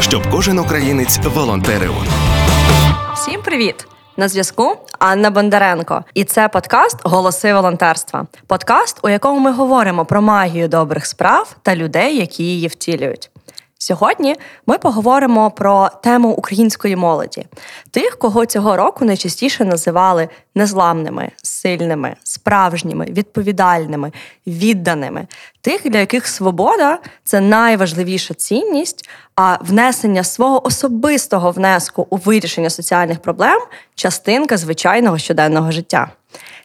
щоб кожен українець волонтерив. Всім привіт! На зв'язку Анна Бондаренко. І це подкаст «Голоси волонтерства». Подкаст, у якому ми говоримо про магію добрих справ та людей, які її втілюють. Сьогодні ми поговоримо про тему української молоді. Тих, кого цього року найчастіше називали незламними, сильними, справжніми, відповідальними, відданими. Тих, для яких свобода – це найважливіша цінність, а внесення свого особистого внеску у вирішення соціальних проблем – частинка звичайного щоденного життя.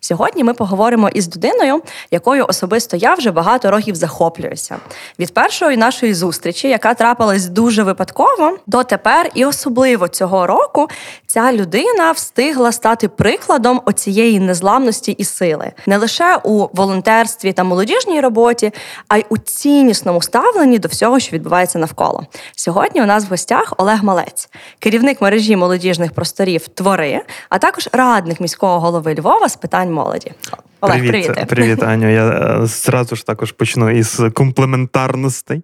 Сьогодні ми поговоримо із людиною, якою особисто я вже багато років захоплююся. Від першої нашої зустрічі, яка трапилась дуже випадково, до тепер і особливо цього року ця людина встигла стати прикладом оцієї незламності і сили. Не лише у волонтерстві та молодіжній роботі, а й у ціннісному ставленні до всього, що відбувається навколо. Сьогодні у нас в гостях Олег Малець, керівник мережі молодіжних просторів «Твори», а також радник міського голови Львова з питань молоді. Олег, привіт, Аню. Я зразу ж також почну із комплементарностей.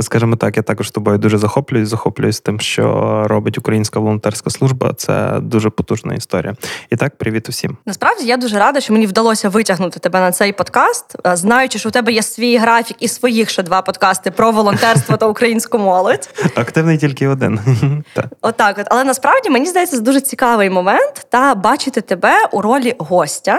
Скажімо так, я також тобою дуже захоплююсь тим, що робить Українська волонтерська служба. Це дуже потужна історія. І так, привіт усім. Насправді, я дуже рада, що мені вдалося витягнути тебе на цей подкаст, знаючи, що у тебе є свій графік і своїх ще 2 подкасти про волонтерство та українську молодь. Активний тільки один. Отак. Але насправді, мені здається, це дуже цікавий момент та бачити тебе у ролі гостя.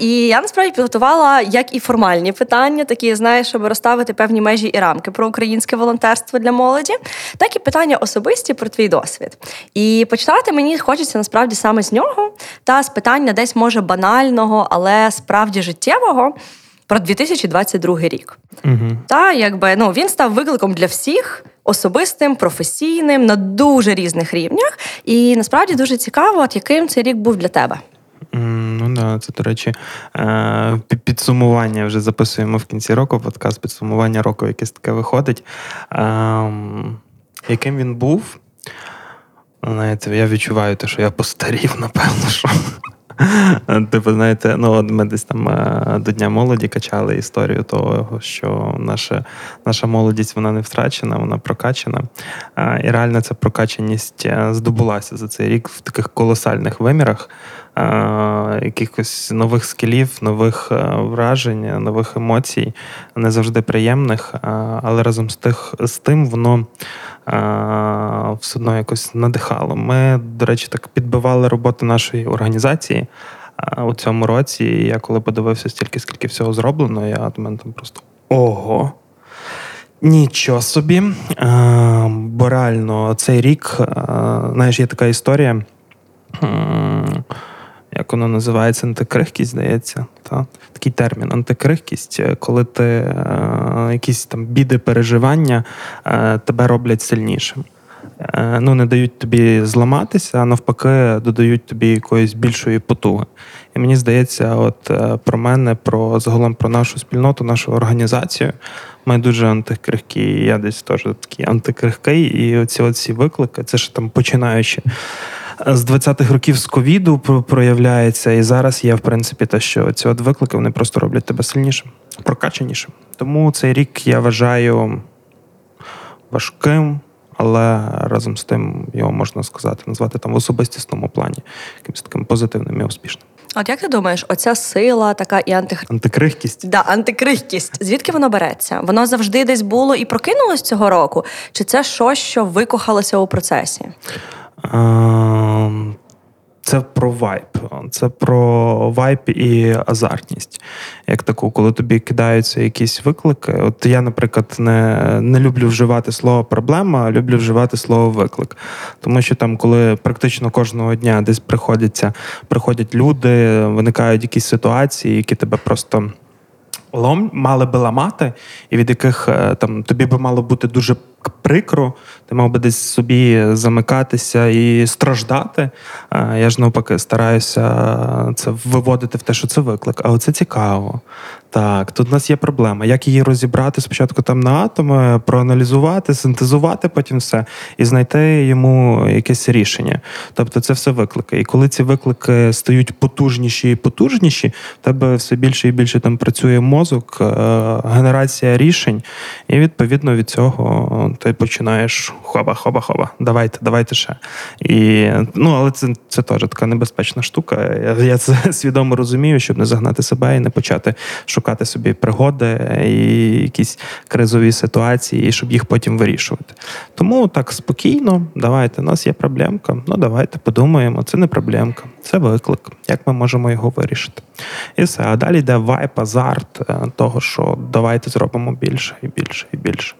І я, насправді, підготувала як і формальні питання, такі, знаєш, щоб розставити певні межі і рамки про українське волонтерство для молоді, так і питання особисті про твій досвід. І почитати мені хочеться, насправді, саме з нього, та з питання десь, може, банального, але справді життєвого, про 2022 рік. Угу. Та, він став викликом для всіх, особистим, професійним, на дуже різних рівнях. І, насправді, дуже цікаво, яким цей рік був для тебе. Це, до речі, підсумування вже записуємо в кінці року, подкаст «Підсумування року», якесь таке виходить. Яким він був? Знаєте, я відчуваю те, що я постарів, напевно, що... ми десь там до Дня молоді качали історію того, що наша молодість, вона не втрачена, вона прокачана. І реально ця прокачаність здобулася за цей рік в таких колосальних вимірах, якихось нових скілів, нових вражень, нових емоцій, не завжди приємних, але разом з тим воно все одно якось надихало. Ми, до речі, так підбивали роботу нашої організації у цьому році, і я коли подивився стільки, скільки всього зроблено, я до мене там просто ого! Нічого собі! Бо реально цей рік, знаєш, є така історія, як воно називається, антикрихкість, здається, та? Такий термін, антикрихкість, коли ти якісь там біди, переживання тебе роблять сильнішим. Не дають тобі зламатися, а навпаки додають тобі якоїсь більшої потуги. І мені здається, загалом про нашу спільноту, нашу організацію, ми дуже антикрихкі, і я десь теж такий антикрихкий, і оці виклики, це ж там починаючи з 20-х років з ковіду проявляється, і зараз є, в принципі, те, що ці виклики, вони просто роблять тебе сильнішим, прокачанішим. Тому цей рік я вважаю важким, але разом з тим його можна назвати там в особистісному плані якимось таким позитивним і успішним. От як ти думаєш, оця сила така і антикрихкість? Да, антикрихкість. Звідки воно береться? Воно завжди десь було і прокинулось цього року? Чи це щось, що викохалося у процесі? Це про вайб. Це про вайб і азартність. Як таку, коли тобі кидаються якісь виклики. От я, наприклад, не люблю вживати слово «проблема», а люблю вживати слово «виклик». Тому що там, коли практично кожного дня десь приходять люди, виникають якісь ситуації, які тебе просто мали би ламати, і від яких там тобі би мало бути дуже прикро, ти мав би десь собі замикатися і страждати. Я ж навпаки стараюся це виводити в те, що це виклик. А оце цікаво. Так, тут у нас є проблема. Як її розібрати спочатку там на атоми, проаналізувати, синтезувати потім все і знайти йому якесь рішення. Тобто це все виклики. І коли ці виклики стають потужніші і потужніші, в тебе все більше і більше там працює мозок, генерація рішень, і відповідно від цього ти починаєш хоба-хоба-хоба, давайте ще. І, але це теж така небезпечна штука. Я це свідомо розумію, щоб не загнати себе і не почати шукати собі пригоди і якісь кризові ситуації, і щоб їх потім вирішувати. Тому так спокійно, давайте, у нас є проблемка, давайте подумаємо, це не проблемка, це виклик, як ми можемо його вирішити. І все, а далі йде вайп, азарт того, що давайте зробимо більше і більше і більше.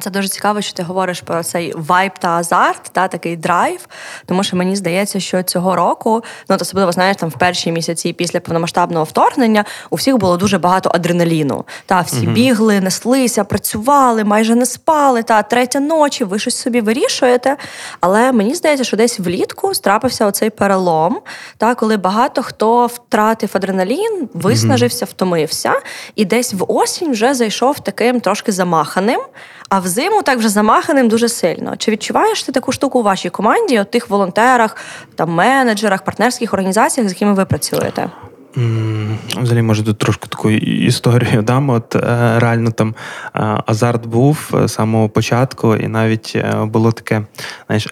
Це дуже цікаво, що ти говориш про цей вайб та азарт, такий драйв, тому що мені здається, що цього року, особливо, в перші місяці після повномасштабного вторгнення у всіх було дуже багато адреналіну. Всі бігли, неслися, працювали, майже не спали, третя ночі, ви щось собі вирішуєте. Але мені здається, що десь влітку страпився оцей перелом, коли багато хто втратив адреналін, виснажився, втомився, і десь в осінь вже зайшов таким трошки замаханим, а взиму так вже замаханим дуже сильно. Чи відчуваєш ти таку штуку у вашій команді, от тих волонтерах, менеджерах, партнерських організаціях, з якими ви працюєте? Взагалі, може, тут трошки таку історію дам. От реально там азарт був з самого початку, і навіть було таке,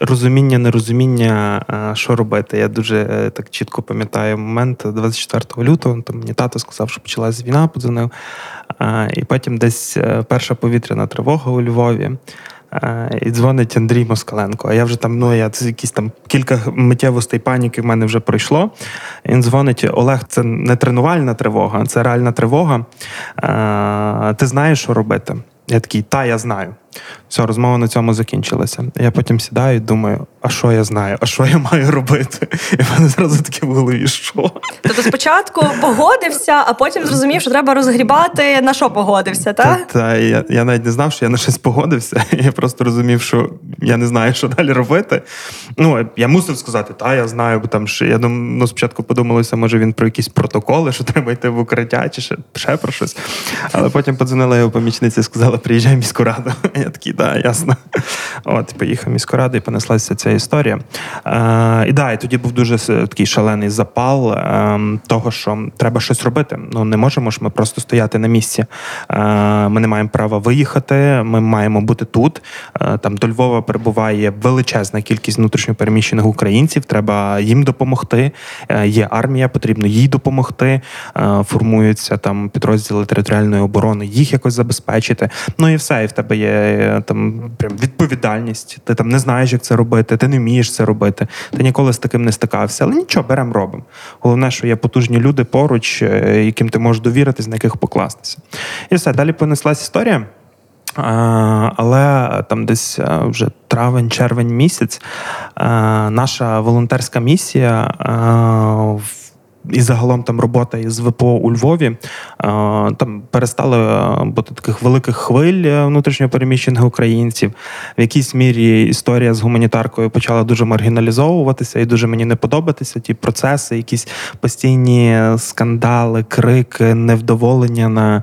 розуміння, нерозуміння, що робити. Я дуже так чітко пам'ятаю момент 24 лютого, там мені тато сказав, що почалась війна, подзвонив, і потім десь перша повітряна тривога у Львові. І дзвонить Андрій Москаленко. А я вже там, якісь там кілька миттєвостей паніки в мене вже пройшло. Він дзвонить: Олег, це не тренувальна тривога, це реальна тривога. Ти знаєш, що робити? Я такий: я знаю. Все, розмова на цьому закінчилася. Я потім сідаю і думаю, а що я знаю? А що я маю робити? І в мене зразу таке в голові, що? Тобто спочатку погодився, а потім зрозумів, що треба розгрібати, на що погодився, так? Я навіть не знав, що я на щось погодився. Я просто розумів, що я не знаю, що далі робити. Я мусив сказати, я знаю, бо там ще, я думаю, спочатку подумалося, може він про якісь протоколи, що треба йти в укриття, чи ще про щось. Але потім подзвонила його помічниця і сказала: приїжджай в міську раду. Я такий: ясно. От, поїхав в міську раду, і понеслася ця історія. І тоді був дуже такий шалений запал того, що треба щось робити. Не можемо ж ми просто стояти на місці. Ми не маємо права виїхати, ми маємо бути тут. Там до Львова перебуває величезна кількість внутрішньопереміщених українців, треба їм допомогти. Є армія, потрібно їй допомогти. Формуються там підрозділи територіальної оборони, їх якось забезпечити. І все, і в тебе є там прям відповідальність, ти там не знаєш, як це робити, ти не вмієш це робити, ти ніколи з таким не стикався, але нічого, беремо, робимо. Головне, що є потужні люди поруч, яким ти можеш довіритись, на яких покластися. І все, далі понеслась історія. Але там десь вже травень-червень місяць наша волонтерська місія і загалом там робота із ВПО у Львові, там перестало бути таких великих хвиль внутрішньопереміщених українців. В якійсь мірі історія з гуманітаркою почала дуже маргіналізовуватися і дуже мені не подобатися ті процеси, якісь постійні скандали, крики, невдоволення на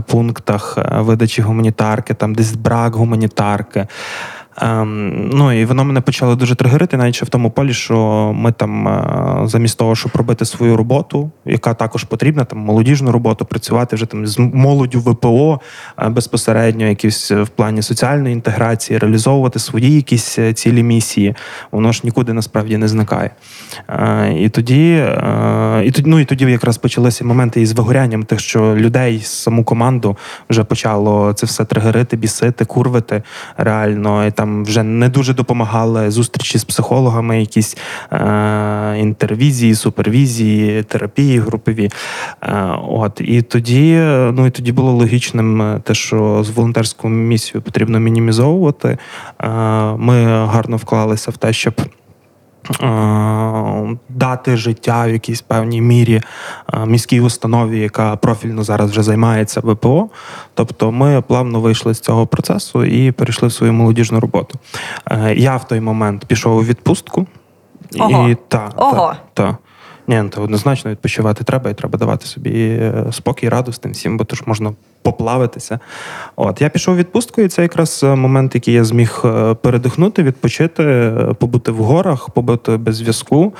пунктах видачі гуманітарки, там десь брак гуманітарки. І воно мене почало дуже тригерити, навіть ще в тому полі, що ми там замість того, щоб робити свою роботу, яка також потрібна, там молодіжну роботу, працювати вже там з молоддю ВПО безпосередньо, якісь в плані соціальної інтеграції, реалізовувати свої якісь цілі місії, воно ж нікуди насправді не зникає. І тоді якраз почалися моменти із вигорянням, те, що людей, саму команду вже почало це все тригерити, бісити, курвити реально. Там вже не дуже допомагали зустрічі з психологами, якісь інтервізії, супервізії, терапії групові. І тоді було логічним те, що з волонтерську місію потрібно мінімізовувати. Ми гарно вклалися в те, щоб дати життя в якійсь певній мірі міській установі, яка профільно зараз вже займається ВПО. Тобто ми плавно вийшли з цього процесу і перейшли в свою молодіжну роботу. Я в той момент пішов у відпустку. Ні, то однозначно відпочивати треба, і треба давати собі спокій, радість тим всім, бо то ж можна поплавитися. От, я пішов у відпустку, і це якраз момент, який я зміг передихнути, відпочити, побути в горах, побути без зв'язку,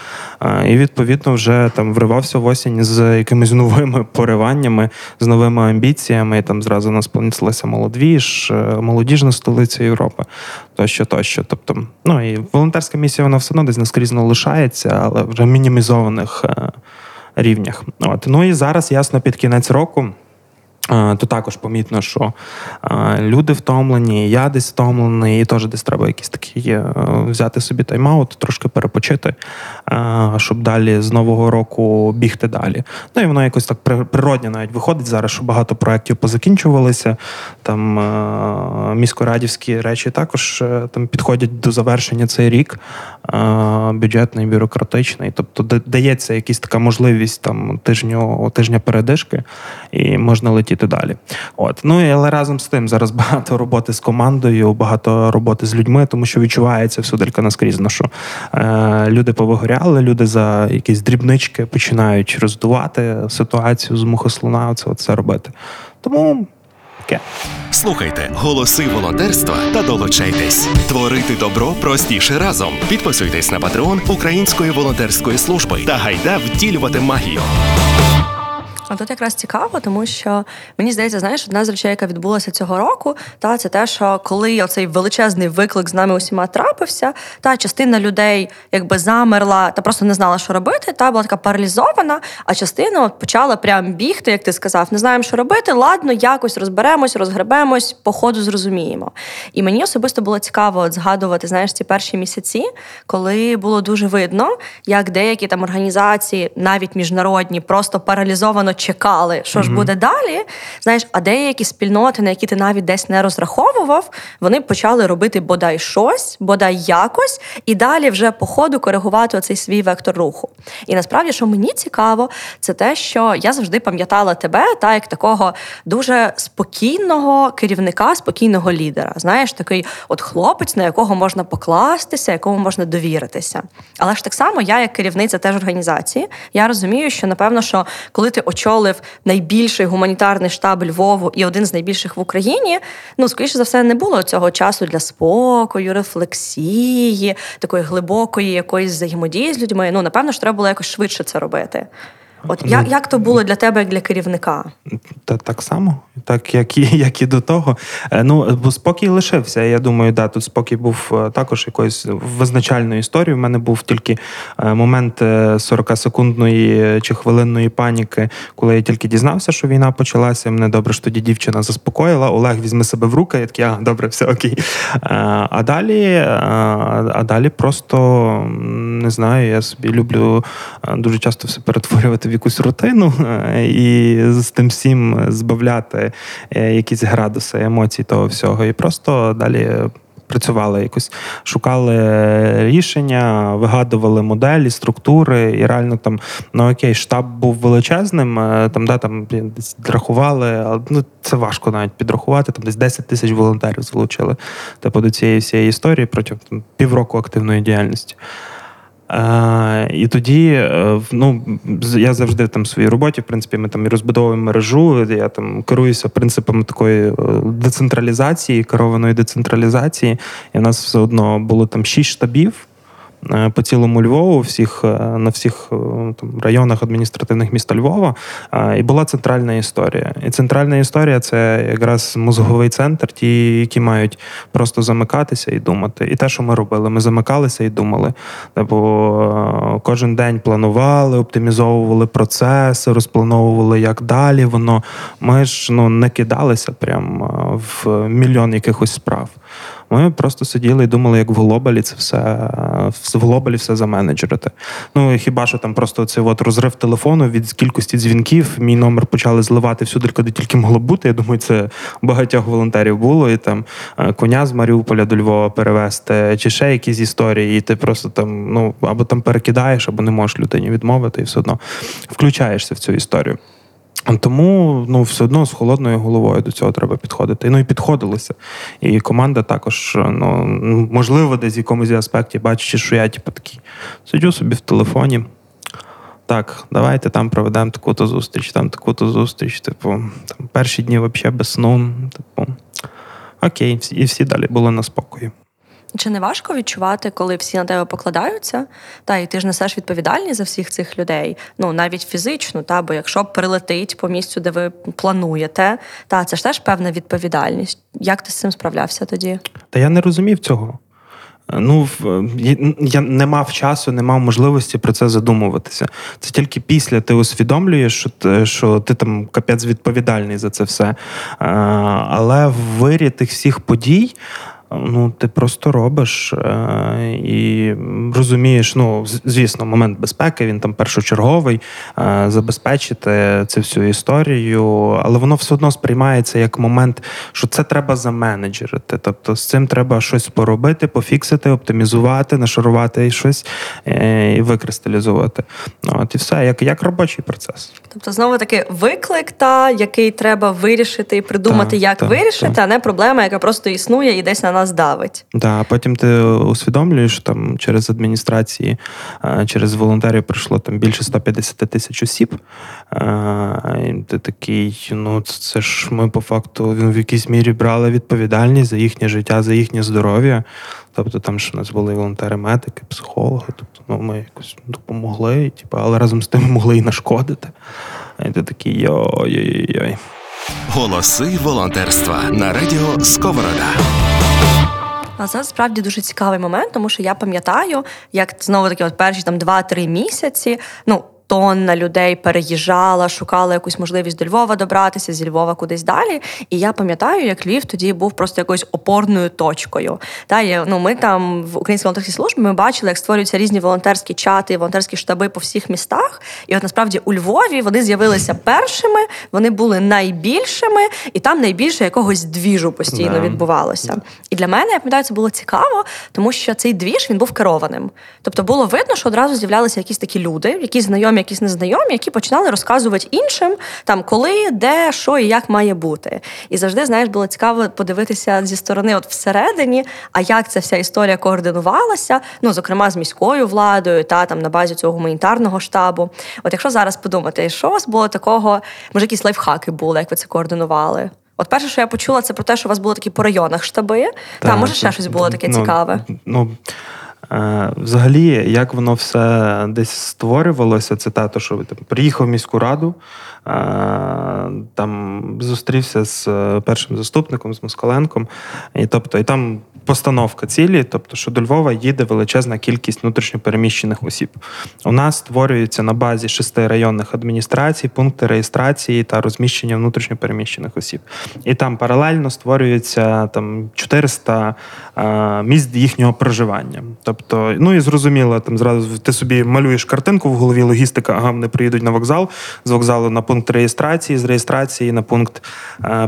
і, відповідно, вже там вривався в осінь з якимись новими пориваннями, з новими амбіціями, і там зразу нас понеслася молодіж, молодіжна столиця Європи, тощо. Тобто, і волонтерська місія, вона все одно десь наскрізно лишається, але вже мінімізованих рівнях. От. Ну і зараз, ясно, під кінець року, то також помітно, що люди втомлені, я десь втомлений, і теж десь треба якісь такі взяти собі тайм-аут, трошки перепочити, щоб далі з нового року бігти далі. Ну і воно якось так природньо навіть виходить зараз, що багато проєктів позакінчувалися, там міськорадівські речі також там підходять до завершення цей рік, бюджетний, бюрократичний, тобто дається якась така можливість там тижня передишки, і можна летіти далі. От. Ну, але разом з тим зараз багато роботи з командою, багато роботи з людьми, тому що відчувається всюделька наскрізно, що люди повигоряли, люди за якісь дрібнички починають роздувати ситуацію з мухослона, оце робити. Тому таке. Слухайте «Голоси волонтерства» та долучайтесь. Творити добро простіше разом. Підписуйтесь на Patreon Української волонтерської служби та гайда втілювати магію. А тут якраз цікаво, тому що, мені здається, одна з речей, яка відбулася цього року, це те, що коли оцей величезний виклик з нами усіма трапився, та частина людей якби замерла та просто не знала, що робити, та була така паралізована, а частина почала прям бігти, як ти сказав, не знаємо, що робити, ладно, якось розберемось, розгребемось, по ходу зрозуміємо. І мені особисто було цікаво згадувати, ці перші місяці, коли було дуже видно, як деякі там організації, навіть міжнародні, просто паралізовано чекали, що ж буде далі, а деякі спільноти, на які ти навіть десь не розраховував, вони почали робити бодай щось, бодай якось, і далі вже по ходу коригувати оцей свій вектор руху. І насправді, що мені цікаво, це те, що я завжди пам'ятала тебе, як такого дуже спокійного керівника, спокійного лідера. Такий от хлопець, на якого можна покластися, якому можна довіритися. Але ж так само я, як керівниця теж організації, я розумію, що, напевно, що коли ти очолив найбільший гуманітарний штаб Львову і один з найбільших в Україні, скоріше за все, не було цього часу для спокою, рефлексії, такої глибокої якоїсь взаємодії з людьми. Напевно, що треба було якось швидше це робити. Як то було для тебе, як для керівника? Так само, як і до того. Бо спокій лишився. Я думаю, тут спокій був також якоюсь визначальною історією. У мене був тільки момент 40-секундної чи хвилинної паніки, коли я тільки дізнався, що війна почалася. Мене добре, що тоді дівчина заспокоїла. Олег, візьми себе в руки. Я такий, добре, все окей. А далі просто, не знаю, я собі люблю дуже часто все перетворювати в якусь рутину і з тим всім збавляти якісь градуси емоцій того всього. І просто далі працювали якось, шукали рішення, вигадували моделі, структури, і реально там, штаб був величезним, там десь рахували, це важко навіть підрахувати, там десь 10 тисяч волонтерів залучили до цієї всієї історії протягом півроку активної діяльності. І тоді, я завжди в своїй роботі, в принципі, ми там і розбудовуємо мережу, я там керуюся принципами такої децентралізації, керованої децентралізації, і в нас все одно було там 6 штабів по цілому Львову, на всіх там, районах адміністративних міста Львова, і була центральна історія. І центральна історія – це якраз мозговий центр, ті, які мають просто замикатися і думати. І те, що ми робили, ми замикалися і думали. Бо кожен день планували, оптимізовували процеси, розплановували, як далі воно. Ми ж не кидалися прямо в мільйон якихось справ. Ми просто сиділи і думали, як в глобалі це все, в глобалі все заменеджерити. Ну, хіба що там просто цей от розрив телефону від кількості дзвінків, мій номер почали зливати всюди, де тільки могло бути. Я думаю, це багатьох волонтерів було, і там коня з Маріуполя до Львова перевезти, чи ще якісь історії, і ти просто там, ну, або там перекидаєш, або не можеш людині відмовити, і все одно включаєшся в цю історію. Тому, ну, все одно з холодною головою до цього треба підходити. Ну, і підходилося. І команда також, ну, можливо, десь в якомусь аспекті, бачачи, що я, типу, такий, сиджу собі в телефоні, так, давайте там проведемо таку-то зустріч, там таку-то зустріч, типу, там перші дні взагалі без сну, типу, окей, і всі далі були на спокої. Чи не важко відчувати, коли всі на тебе покладаються, та і ти ж несеш відповідальність за всіх цих людей, ну навіть фізично, та бо якщо прилетить по місцю, де ви плануєте, та це ж теж певна відповідальність. Як ти з цим справлявся тоді? Та я не розумів цього. Ну, я не мав часу, не мав можливості про це задумуватися. Це тільки після ти усвідомлюєш, що ти там капець відповідальний за це все. Але в вирі тих всіх подій, ну, ти просто робиш і розумієш, ну, звісно, момент безпеки, він там першочерговий, забезпечити цю всю історію, але воно все одно сприймається як момент, що це треба заменеджерити, тобто з цим треба щось поробити, пофіксити, оптимізувати, нашарувати і щось, і викристалізувати. От і все, як робочий процес. Тобто, знову-таки, виклик, та, який треба вирішити і придумати, та, як та, вирішити, та. А не проблема, яка просто існує і десь на нас давить. Так, да, а потім ти усвідомлюєш, там через адміністрації, через волонтерів прийшло там більше 150 тисяч осіб. І ти такий, ну це ж ми по факту в якійсь мірі брали відповідальність за їхнє життя, за їхнє здоров'я. Тобто там ж у нас були волонтери-медики, психологи, тобто ну, ми якось допомогли, типу, але разом з тим могли і нашкодити. І ти такий, йой-йой-йой. Голоси волонтерства на радіо Сковорода. А це, справді, дуже цікавий момент, тому що я пам'ятаю, як, знову-таки, от перші там 2-3 місяці, ну, тонна людей переїжджала, шукала якусь можливість до Львова добратися, зі Львова кудись далі. І я пам'ятаю, як Львів тоді був просто якоюсь опорною точкою. Та, ну, ми там в Українській волонтерській службі ми бачили, як створюються різні волонтерські чати, волонтерські штаби по всіх містах. І от насправді у Львові вони з'явилися першими, вони були найбільшими, і там найбільше якогось двіжу постійно відбувалося. І для мене, я пам'ятаю, це було цікаво, тому що цей двіж, він був керованим. Тобто було видно, що одразу з'являлися якісь такі люди, які знайомі, якісь незнайомі, які починали розказувати іншим, там, коли, де, що і як має бути. І завжди, знаєш, було цікаво подивитися зі сторони от всередині, а як ця вся історія координувалася, ну, зокрема, з міською владою, та там на базі цього гуманітарного штабу. От якщо зараз подумати, що у вас було такого, може, якісь лайфхаки були, як ви це координували? От перше, що я почула, це про те, що у вас було такі по районах штаби, там, може, ще щось було таке цікаве? Взагалі, як воно все десь створювалося, це те, що там, приїхав в міську раду, там зустрівся з першим заступником, з Москаленком, і, тобто, і там постановка цілі, тобто, що до Львова їде величезна кількість внутрішньопереміщених осіб. У нас створюється на базі 6 районних адміністрацій пункти реєстрації та розміщення внутрішньопереміщених осіб. І там паралельно створюється там, 400 місць їхнього проживання. Тобто, ну і зрозуміло, там зразу ти собі малюєш картинку в голові, логістика, ага, вони приїдуть на вокзал, з вокзалу на пункт реєстрації, з реєстрації на пункт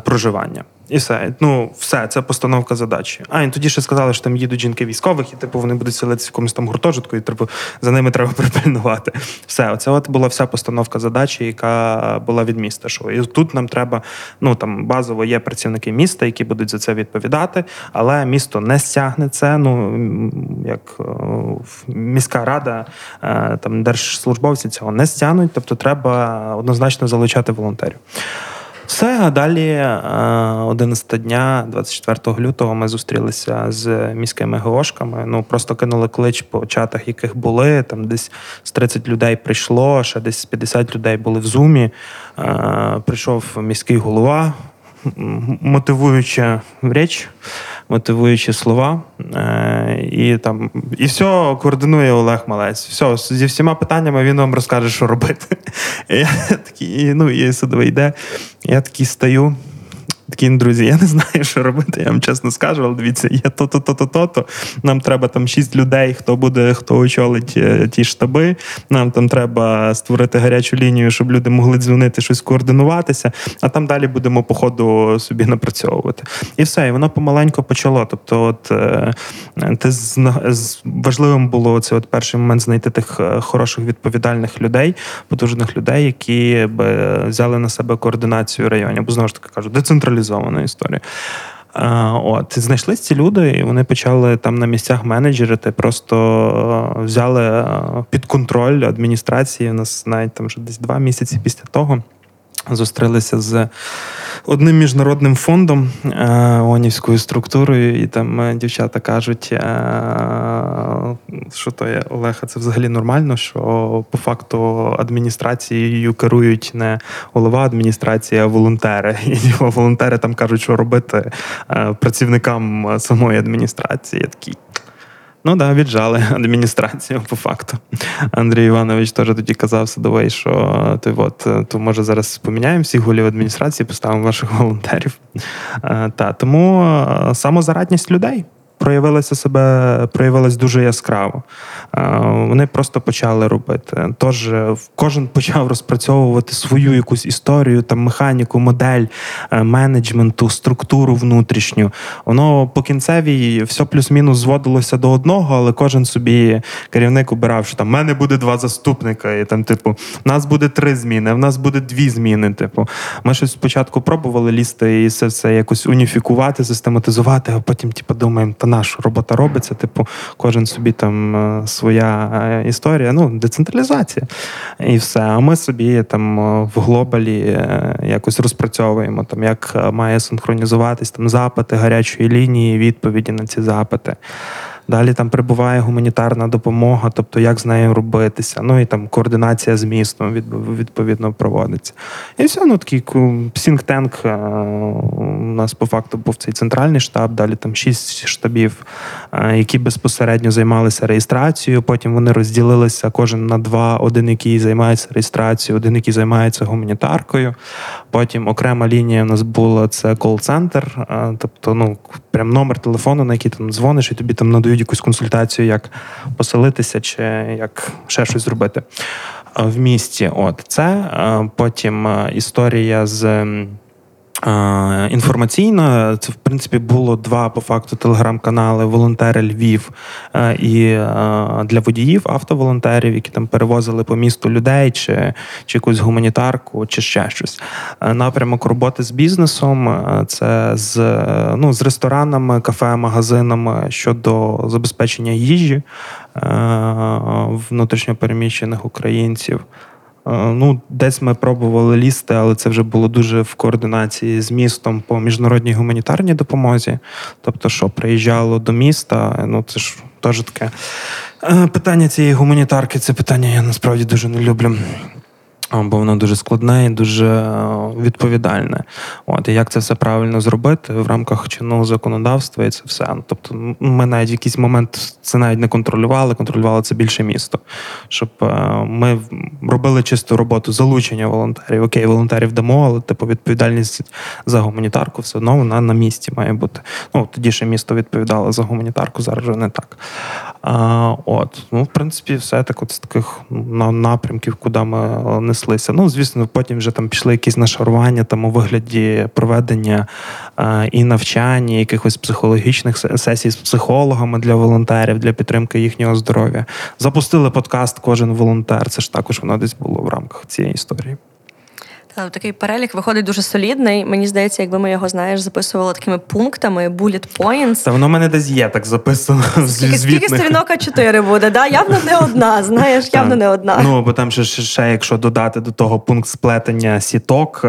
проживання. І все. Ну, все, це постановка задачі. А, і тоді ще сказали, що там їдуть жінки військових, і, типу, вони будуть селитися в якомусь там гуртожитку, і типу, за ними треба припильнувати. Все, оце от була вся постановка задачі, яка була від міста. Що і тут нам треба, ну, там, базово є працівники міста, які будуть за це відповідати, але місто не стягне це, ну, як міська рада, там, держслужбовці цього не стягнуть, тобто треба однозначно залучати волонтерів. Все, а далі 11 дня, 24 лютого, ми зустрілися з міськими ГОшками, ну, просто кинули клич по чатах, яких були, там десь з 30 людей прийшло, ще десь 50 людей були в Зумі, прийшов міський голова, мотивуюча річ, мотивуючі слова, і там, і все координує Олег Малець. Все, зі всіма питаннями він вам розкаже, що робити. І я такий, ну, і садовий йде. Я такий стою, Такі, друзі, я не знаю, що робити, я вам чесно скажу, але дивіться, є то-то. Нам треба там 6 людей, хто очолить ті штаби. Нам там треба створити гарячу лінію, щоб люди могли дзвонити, щось координуватися, а там далі будемо по ходу собі напрацьовувати. І все, і воно помаленько почало. Тобто, от важливим було це от перший момент знайти тих хороших відповідальних людей, потужних людей, які б взяли на себе координацію районів. Бо, знову ж таки кажу, децентралізована історія. От, знайшлись ці люди, і вони почали там на місцях менеджерити, просто взяли під контроль адміністрації. У нас навіть там вже десь 2 місяці після того зустрілися з одним міжнародним фондом, ООНівською структурою, і там дівчата кажуть, що то є, Олеха, це взагалі нормально, що по факту адміністрацією керують не голова адміністрації, а волонтери. І волонтери там кажуть, що робити працівникам самої адміністрації. Я такий... Ну да, віджали адміністрацію по факту. Андрій Іванович теж тоді казав Садовий, що то може зараз поміняємо всіх голів адміністрації, поставимо ваших волонтерів. Тому самозарадність людей проявилась дуже яскраво. Вони просто почали робити. Тож кожен почав розпрацьовувати свою якусь історію, там механіку, модель менеджменту, структуру внутрішню. Воно по кінцевій все плюс-мінус зводилося до одного, але кожен собі керівник обирав, що там в мене буде 2 заступника, і там, в нас буде 3 зміни, в нас буде 2 зміни. Ми щось спочатку пробували лізти і все якось уніфікувати, систематизувати, а потім, думаємо, наша робота робиться, кожен собі там своя історія, децентралізація і все. А ми собі там в глобалі якось розпрацьовуємо, там як має синхронізуватись там запити гарячої лінії, відповіді на ці запити. Далі там прибуває гуманітарна допомога, тобто як з нею робитися, і там координація з містом відповідно проводиться. І все, такий сінг-тенк у нас по факту був цей центральний штаб, далі там 6 штабів, які безпосередньо займалися реєстрацією, потім вони розділилися кожен на 2, один, який займається реєстрацією, один, який займається гуманітаркою. Потім окрема лінія у нас була, це кол-центр, тобто, прям номер телефону, на який там дзвониш, і тобі там надають якусь консультацію, як поселитися, чи як ще щось зробити в місті. Це потім історія з інформаційно. Це, в принципі, було 2, по факту, телеграм-канали «Волонтери Львів» і для водіїв, автоволонтерів, які там перевозили по місту людей, чи якусь гуманітарку, чи ще щось. Напрямок роботи з бізнесом – це з ресторанами, кафе, магазинами щодо забезпечення їжі внутрішньопереміщених українців. Десь ми пробували лізти, але це вже було дуже в координації з містом по міжнародній гуманітарній допомозі. Тобто, що приїжджало до міста, це ж теж таке питання цієї гуманітарки, це питання я насправді дуже не люблю. Бо воно дуже складне і дуже відповідальне. І як це все правильно зробити в рамках чинного законодавства і це все. Тобто ми навіть в якийсь момент це навіть не контролювали це більше місто. Щоб ми робили чисту роботу залучення волонтерів. Окей, волонтерів дамо, але відповідальність за гуманітарку все одно вона на місці має бути. Тоді ще місто відповідало за гуманітарку, зараз вже не так. В принципі, все так з таких напрямків, куди ми несли. Звісно, потім вже там пішли якісь нашарування там у вигляді проведення і навчання, якихось психологічних сесій з психологами для волонтерів, для підтримки їхнього здоров'я. Запустили подкаст «Кожен волонтер». Це ж також воно десь було в рамках цієї історії. Такий перелік виходить дуже солідний. Мені здається, якби ми його, записували такими пунктами, bullet points. Та воно в мене десь є так записано. Скільки сторінок А4 буде, да? Явно не одна, явно не одна. Бо там ще, якщо додати до того пункт сплетення сіток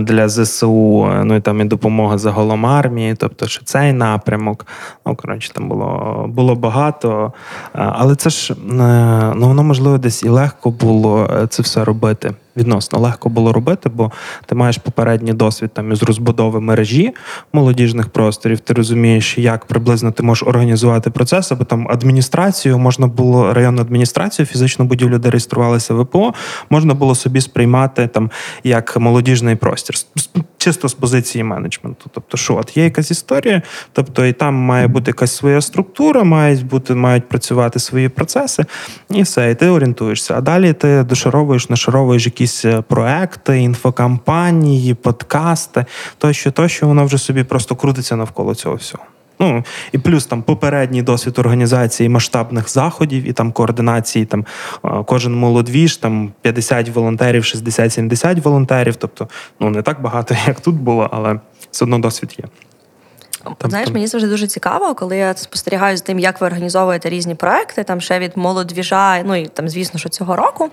для ЗСУ, і там і допомога загалом армії, тобто ще цей напрямок. Там було багато. Але це ж, воно, можливо, десь і легко було це все робити. Відносно легко було робити, бо ти маєш попередній досвід там із розбудови мережі молодіжних просторів, ти розумієш, як приблизно ти можеш організувати процес, аби там адміністрацію, можна було районну адміністрацію, фізичну будівлю, де реєструвалися ВПО, можна було собі сприймати там як молодіжний простір. чисто з позиції менеджменту. Тобто, що, от є якась історія, тобто, і там має бути якась своя структура, мають працювати свої процеси, і все, і ти орієнтуєшся. А далі ти нашаровуєш якісь проекти, інфокампанії, подкасти, тощо, воно вже собі просто крутиться навколо цього всього. Ну, і плюс там попередній досвід організації масштабних заходів і там координації, там кожен молодвіж, там 50 волонтерів, 60-70 волонтерів, тобто, ну, не так багато, як тут було, але все одно досвід є. Знаєш, мені завжди дуже цікаво, коли я спостерігаю за тим, як ви організовуєте різні проекти, там ще від молодвіжа, ну, і там, звісно, що цього року.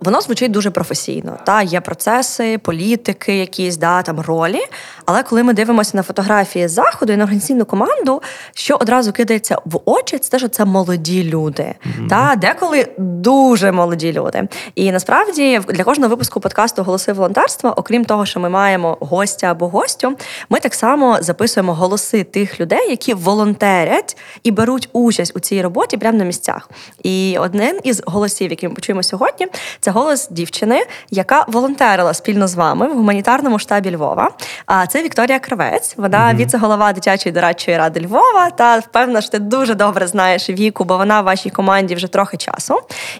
Воно звучить дуже професійно. Та, є процеси, політики якісь, да, там ролі. Але коли ми дивимося на фотографії заходу і на організаційну команду, що одразу кидається в очі, це те, що це молоді люди. Mm-hmm. Та, деколи дуже молоді люди. І насправді для кожного випуску подкасту «Голоси волонтерства», окрім того, що ми маємо гостя або гостю, ми так само записуємо голоси тих людей, які волонтерять і беруть участь у цій роботі прямо на місцях. І один із голосів, який ми почуємо сьогодні, це голос дівчини, яка волонтерила спільно з вами в гуманітарному штабі Львова. А це Вікторія Кривець. Вона віце-голова дитячої дорадчої ради Львова. Та впевнена, що ти дуже добре знаєш Віку, бо вона в вашій команді вже трохи часу.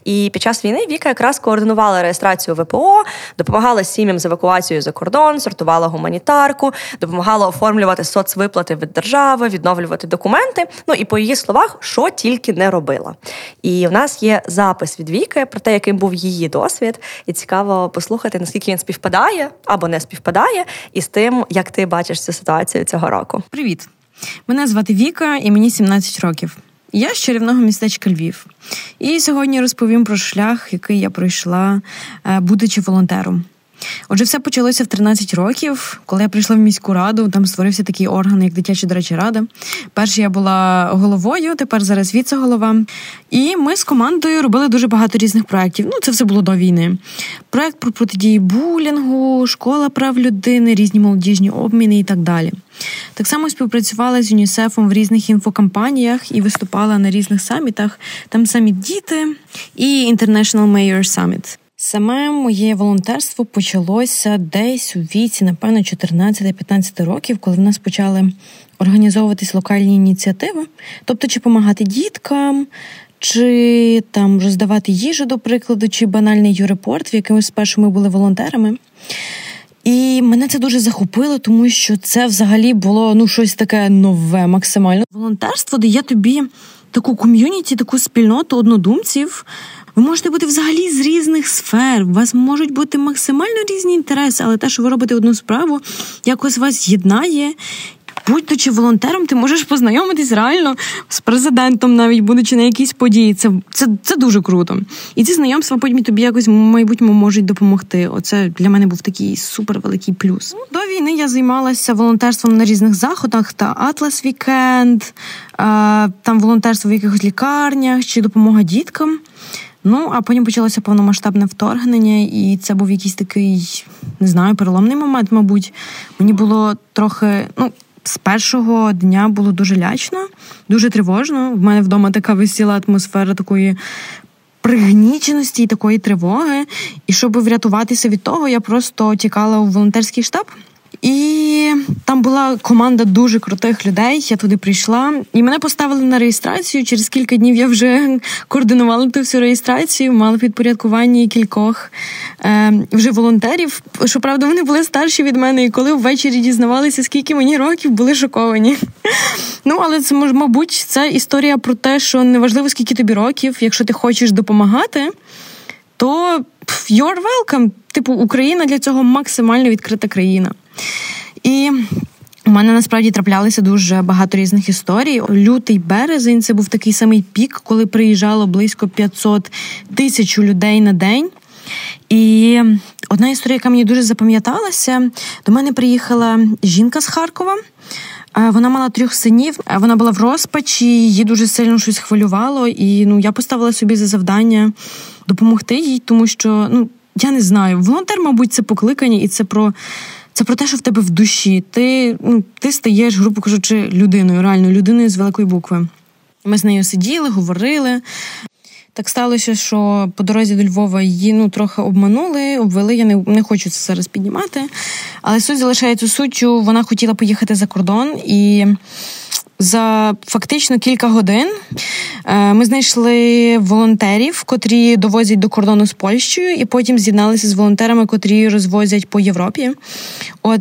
І під час війни Віка якраз координувала реєстрацію ВПО, допомагала сім'ям з евакуацією за кордон, сортувала гуманітарку, допомагала оформлювати соцвиплати від держави, відновлювати документи. Ну і по її словах, що тільки не робила. І в нас є запис від Віки про те, яким був її досвід, і цікаво послухати, наскільки він співпадає або не співпадає із тим, як ти бачиш цю ситуацію цього року. Привіт! Мене звати Віка, і мені 17 років. Я з чарівного містечка Львів. І сьогодні розповім про шлях, який я пройшла, будучи волонтером. Отже, все почалося в 13 років, коли я прийшла в міську раду, там створився такий орган, як дитяча дорадча рада. Перш я була головою, тепер зараз віце-голова. І ми з командою робили дуже багато різних проєктів. Ну, це все було до війни. Проєкт про протидії булінгу, школа прав людини, різні молодіжні обміни і так далі. Так само співпрацювала з ЮНІСЕФом в різних інфокампаніях і виступала на різних самітах. Там саміт «Діти» і International Mayor Summit. Саме моє волонтерство почалося десь у віці, напевно, 14-15 років, коли в нас почали організовуватись локальні ініціативи. Тобто, чи допомагати діткам, чи там роздавати їжу, до прикладу, чи банальний юрепорт, в якому спершу ми були волонтерами. І мене це дуже захопило, тому що це взагалі було, ну, щось таке нове максимально. Волонтерство дає тобі таку ком'юніті, таку спільноту однодумців. Ви можете бути взагалі з різних сфер, у вас можуть бути максимально різні інтереси, але те, що ви робите одну справу, якось вас єднає. Будучи волонтером, ти можеш познайомитись реально з президентом, навіть будучи на якійсь події. Це дуже круто. І ці знайомства потім тобі якось в майбутньому можуть допомогти. Оце для мене був такий супервеликий плюс. До війни я займалася волонтерством на різних заходах, та Атлас Вікенд, там волонтерство в якихось лікарнях чи допомога діткам. Ну, а потім почалося повномасштабне вторгнення, і це був якийсь такий, не знаю, переломний момент, мабуть. Мені було трохи, ну, з першого дня було дуже лячно, дуже тривожно. В мене вдома така висіла атмосфера такої пригніченості і такої тривоги. І щоб врятуватися від того, я просто тікала у волонтерський штаб. І там була команда дуже крутих людей, я туди прийшла, і мене поставили на реєстрацію. Через кілька днів я вже координувала ту всю реєстрацію, мала підпорядкування кількох вже волонтерів. Щоправда, вони були старші від мене, і коли ввечері дізнавалися, скільки мені років, були шоковані. Ну, але це, мабуть, це історія про те, що неважливо, скільки тобі років, якщо ти хочеш допомагати, то you're welcome. Типу, Україна для цього максимально відкрита країна. І у мене насправді траплялися дуже багато різних історій. Лютий-березень – це був такий самий пік, коли приїжджало близько 500 тисяч людей на день. І одна історія, яка мені дуже запам'яталася, до мене приїхала жінка з Харкова. Вона мала 3 синів, вона була в розпачі, її дуже сильно щось хвилювало. І, ну, я поставила собі за завдання допомогти їй, тому що, ну, я не знаю, волонтер, мабуть, це покликання, і це про те, що в тебе в душі. Ти стаєш, грубо кажучи, людиною, реально людиною з великої букви. Ми з нею сиділи, говорили. Так сталося, що по дорозі до Львова її трохи обманули, обвели, я не хочу це зараз піднімати. Але суть залишається суттю, вона хотіла поїхати за кордон, і за фактично кілька годин ми знайшли волонтерів, котрі довозять до кордону з Польщею, і потім з'єдналися з волонтерами, котрі розвозять по Європі.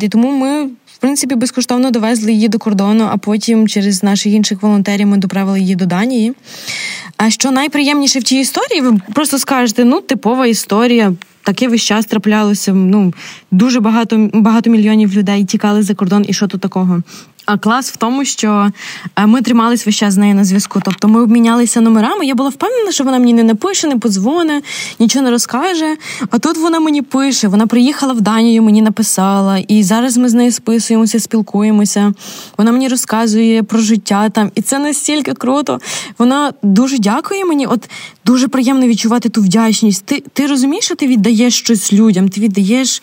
І тому ми, в принципі, безкоштовно довезли її до кордону, а потім через наших інших волонтерів ми доправили її до Данії. А що найприємніше в цій історії, ви просто скажете, типова історія, таке весь час траплялося, дуже багато мільйонів людей тікали за кордон, і що тут такого? А клас в тому, що ми тримались весь час з нею на зв'язку, тобто ми обмінялися номерами, я була впевнена, що вона мені не напише, не подзвоне, нічого не розкаже, а тут вона мені пише, вона приїхала в Данію, мені написала, і зараз ми з нею списуємося, спілкуємося, вона мені розказує про життя там, і це настільки круто, вона дуже дякує мені, дуже приємно відчувати ту вдячність, ти розумієш, що ти віддаєш щось людям, ти віддаєш...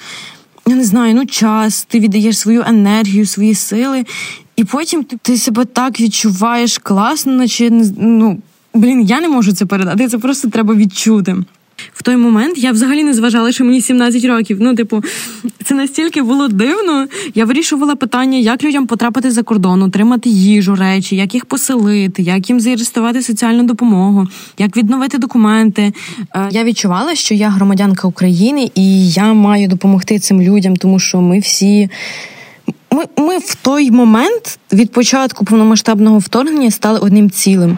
я не знаю, час, ти віддаєш свою енергію, свої сили, і потім ти себе так відчуваєш класно, наче, я не можу це передати, це просто треба відчути. В той момент я взагалі не зважала, що мені 17 років, це настільки було дивно. Я вирішувала питання, як людям потрапити за кордон, отримати їжу, речі, як їх поселити, як їм зареєструвати соціальну допомогу, як відновити документи. Я відчувала, що я громадянка України і я маю допомогти цим людям, тому що ми всі... Ми в той момент від початку повномасштабного вторгнення стали одним цілим.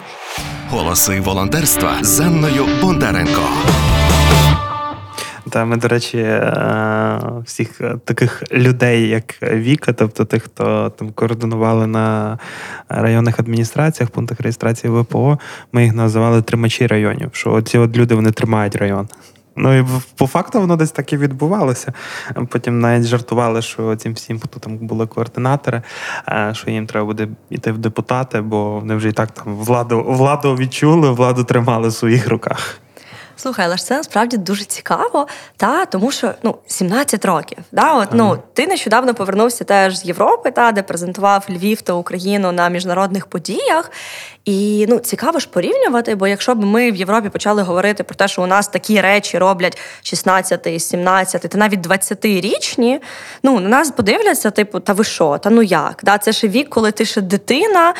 Голоси волонтерства з Анною Бондаренко. Ми, до речі, всіх таких людей, як Віка, тобто тих, хто там координували на районних адміністраціях, пунктах реєстрації ВПО, ми їх називали тримачі районів, що оці люди, вони тримають район. І по факту воно десь так і відбувалося. Потім навіть жартували, що цим всім, хто там були координатори, що їм треба буде йти в депутати, бо вони вже і так там владу відчули, владу тримали в своїх руках. Слухай, але ж це насправді дуже цікаво, тому що 17 років. Ти нещодавно повернувся теж з Європи, де презентував Львів та Україну на міжнародних подіях. І цікаво ж порівнювати, бо якщо б ми в Європі почали говорити про те, що у нас такі речі роблять 16, 17 та навіть 20-річні, на нас подивляться, та ви що, як? Це ще вік, коли ти ще дитина,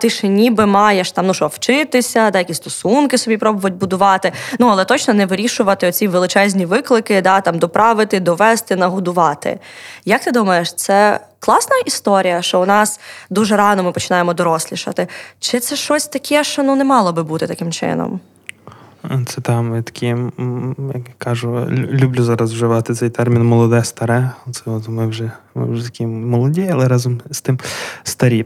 ти ще ніби маєш вчитися, якісь стосунки собі пробувати будувати, але точно не вирішувати оці величезні виклики, доправити, довести, нагодувати. Як ти думаєш, це класна історія, що у нас дуже рано ми починаємо дорослішати? Чи це щось таке, що не мало би бути таким чином? Це такі, як я кажу, люблю зараз вживати цей термін «молоде-старе». Ми вже такі молоді, але разом з тим старі.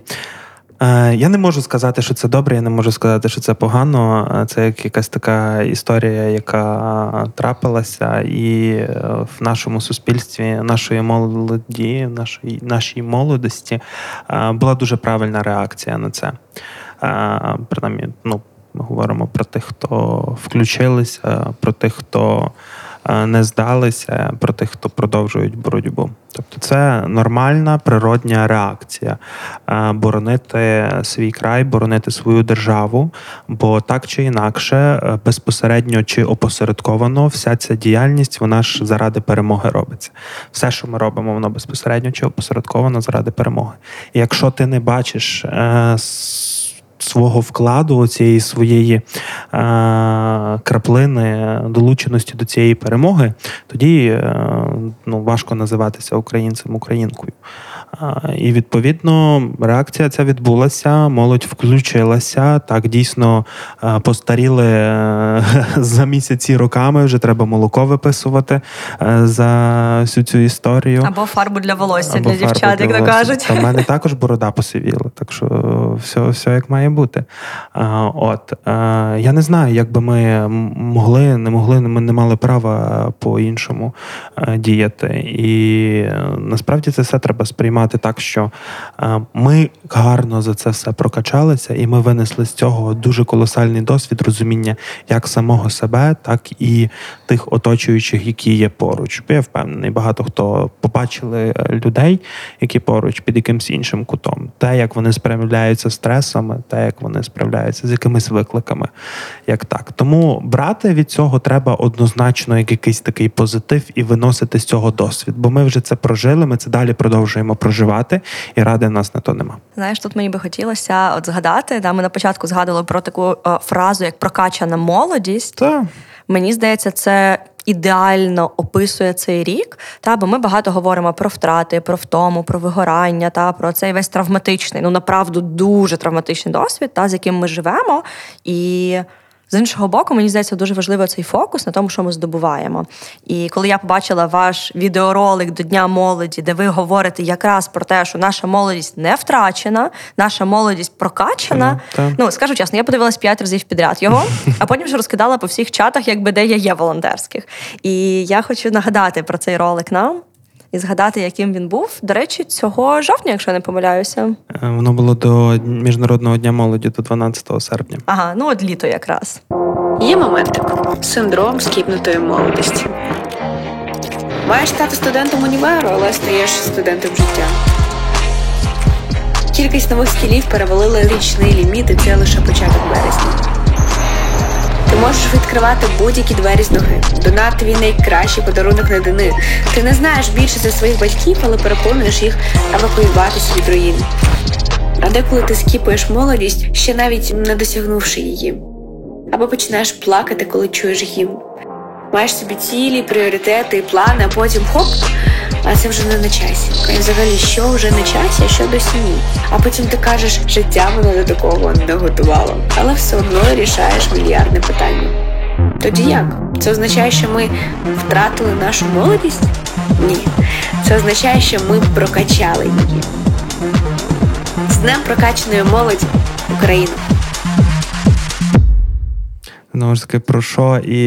Я не можу сказати, що це добре, я не можу сказати, що це погано. Це якась така історія, яка трапилася, і в нашому суспільстві, нашій молодості була дуже правильна реакція на це. Принаймні, ми говоримо про тих, хто включилися, про тих, хто не здалися, про тих, хто продовжують боротьбу. Тобто це нормальна природня реакція – боронити свій край, боронити свою державу, бо так чи інакше, безпосередньо чи опосередковано, вся ця діяльність, вона ж заради перемоги робиться. Все, що ми робимо, воно безпосередньо чи опосередковано заради перемоги. І якщо ти не бачиш свого вкладу, цієї своєї краплини долученості до цієї перемоги, тоді важко називатися українцем, українкою. І, відповідно, реакція ця відбулася, молодь включилася, так дійсно постаріли за місяці роками, вже треба молоко виписувати за всю цю історію. Або фарбу для волосся, для дівчат, як то кажуть. У мене також борода посивіла, так що все як має бути. Я не знаю, як би ми могли, ми не мали права по-іншому діяти. І насправді це все треба сприймати сприймати так, що ми гарно за це все прокачалися, і ми винесли з цього дуже колосальний досвід розуміння як самого себе, так і тих оточуючих, які є поруч. Я впевнений, багато хто побачили людей, які поруч, під якимсь іншим кутом. Те, як вони справляються з стресами, те, як вони справляються з якимись викликами, як так. Тому брати від цього треба однозначно як якийсь такий позитив і виносити з цього досвід, бо ми вже це прожили, ми це далі продовжуємо проживати, і ради нас на то нема. Знаєш, тут мені би хотілося згадати, ми на початку згадували про таку фразу, як прокачана молодість. Та. Мені здається, це ідеально описує цей рік, бо ми багато говоримо про втрати, про втому, про вигорання, про цей весь травматичний, направду дуже травматичний досвід, з яким ми живемо, і з іншого боку, мені здається, дуже важливий цей фокус на тому, що ми здобуваємо. І коли я побачила ваш відеоролик до Дня молоді, де ви говорите якраз про те, що наша молодість не втрачена, наша молодість прокачана. Скажу чесно, я подивилась 5 разів підряд його, а потім ж розкидала по всіх чатах, де я є волонтерських. І я хочу нагадати про цей ролик нам. І згадати, яким він був. До речі, цього жовтня, якщо я не помиляюся. Воно було до Міжнародного дня молоді, до 12 серпня. Ага, от літо якраз. Є моментик. Синдром скіпнутої молодості. Маєш стати студентом універу, але стаєш студентом життя. Кількість нових скілів перевалила річний ліміт, і це лише початок вересня. Ти можеш відкривати будь-які двері з ноги. Донат – твій найкращий подарунок на дни. Ти не знаєш більше за своїх батьків, але переконуєш їх евакуюватися від руїн. А деколи ти скіпуєш молодість, ще навіть не досягнувши її. Або починаєш плакати, коли чуєш гімн. Маєш собі цілі, пріоритети і плани, а потім хоп, а це вже не на часі. І взагалі, що вже на часі, а що досі ні. А потім ти кажеш, життя мене до такого не готувало. Але все одно рішаєш мільярдне питання. Тоді як? Це означає, що ми втратили нашу молодість? Ні. Це означає, що ми прокачали її. З Днем прокачаної молоді Україну! Знову ж таки, про що і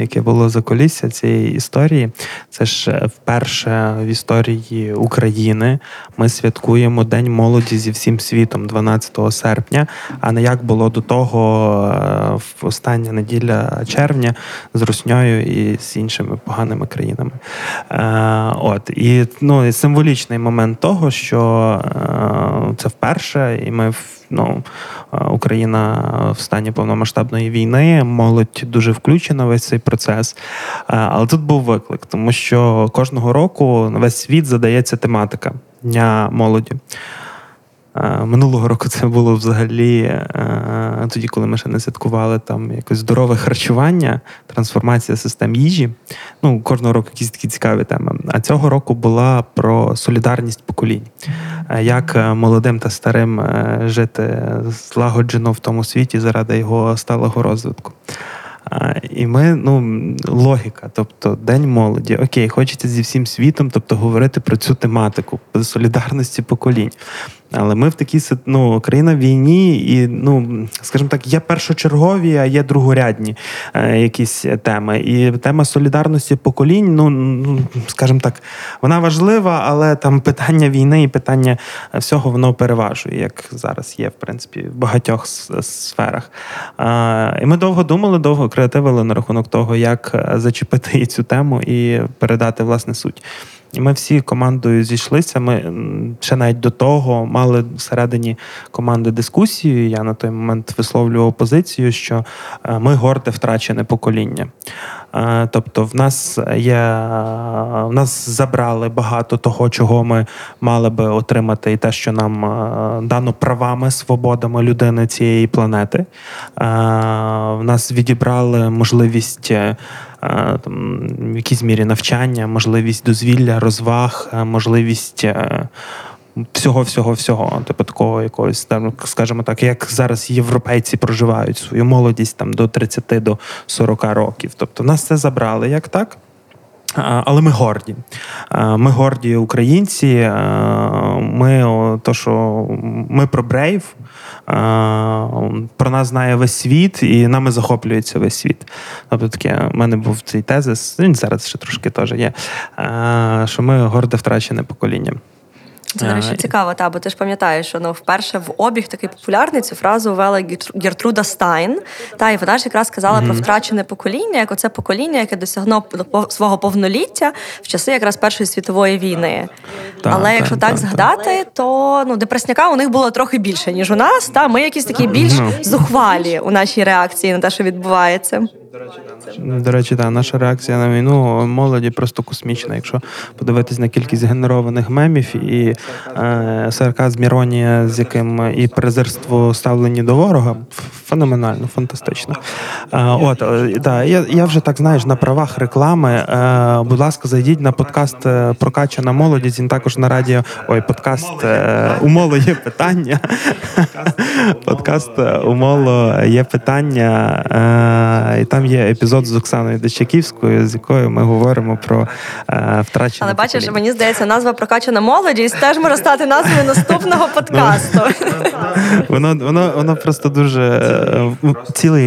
яке було закулісся цієї історії. Це ж вперше в історії України ми святкуємо День молоді зі всім світом 12 серпня, а не як було до того в остання неділя червня з Руснею і з іншими поганими країнами. І символічний момент того, що це вперше, і ми Україна в стані повномасштабної війни, молодь дуже включена в весь цей процес. Але тут був виклик, тому що кожного року на весь світ задається тематика Дня молоді. Минулого року це було взагалі, тоді, коли ми ще не святкували, якось здорове харчування, трансформація систем їжі. Кожного року якісь такі цікаві теми. А цього року була про солідарність поколінь. Як молодим та старим жити злагоджено в тому світі заради його сталого розвитку. І ми, логіка, тобто День молоді, окей, хочеться зі всім світом, тобто говорити про цю тематику, солідарності поколінь. Але ми в такій, країна в війні і, скажімо так, є першочергові, а є другорядні якісь теми. І тема солідарності поколінь, скажімо так, вона важлива, але питання війни і питання всього воно переважує, як зараз є, в принципі, в багатьох сферах. І ми довго креативили на рахунок того, як зачепити цю тему і передати, власне, суть. І ми всі командою зійшлися, ми ще навіть до того мали всередині команди дискусію, я на той момент висловлював позицію, що ми горде втрачене покоління. Тобто в нас забрали багато того, чого ми мали би отримати, і те, що нам дано правами, свободами людини цієї планети. В нас відібрали можливість в якійсь мірі навчання, можливість дозвілля, розваг, можливість всього-всього-всього, такого якогось, скажімо так, як зараз європейці проживають свою молодість до 30-40 років. Тобто нас це забрали, як так? Але ми горді. Ми горді українці, ми про брейв, про нас знає весь світ і нами захоплюється весь світ. Тобто таке, в мене був цей тезис, він зараз ще трошки теж є, що ми горде втрачене покоління. Це, до речі, цікаво, бо ти ж пам'ятаєш, що вперше в обіг такий популярний цю фразу ввела Гертруда Стайн. І вона ж якраз сказала про втрачене покоління, як оце покоління, яке досягнуло свого повноліття в часи якраз Першої світової війни. Але якщо так згадати, то депресняка у них було трохи більше, ніж у нас. Ми якісь такі більш зухвалі у нашій реакції на те, що відбувається. До речі, наша реакція на війну молоді просто космічна. Якщо подивитись на кількість генерованих мемів і сарказм, іронія, з яким і презирство ставлені до ворога, феноменально, фантастично. Я вже так, знаєш, на правах реклами. Будь ласка, зайдіть на подкаст «Прокачана молодість», він також на радіо. Подкаст «Умоло є питання». Подкаст «Умоло є питання», і там є епізод з Оксаною Дочаківською, з якою ми говоримо про втрачене. Але бачиш, мені здається, назва «Прокачана молодість» теж може стати назвою наступного подкасту. Воно просто дуже... Цілий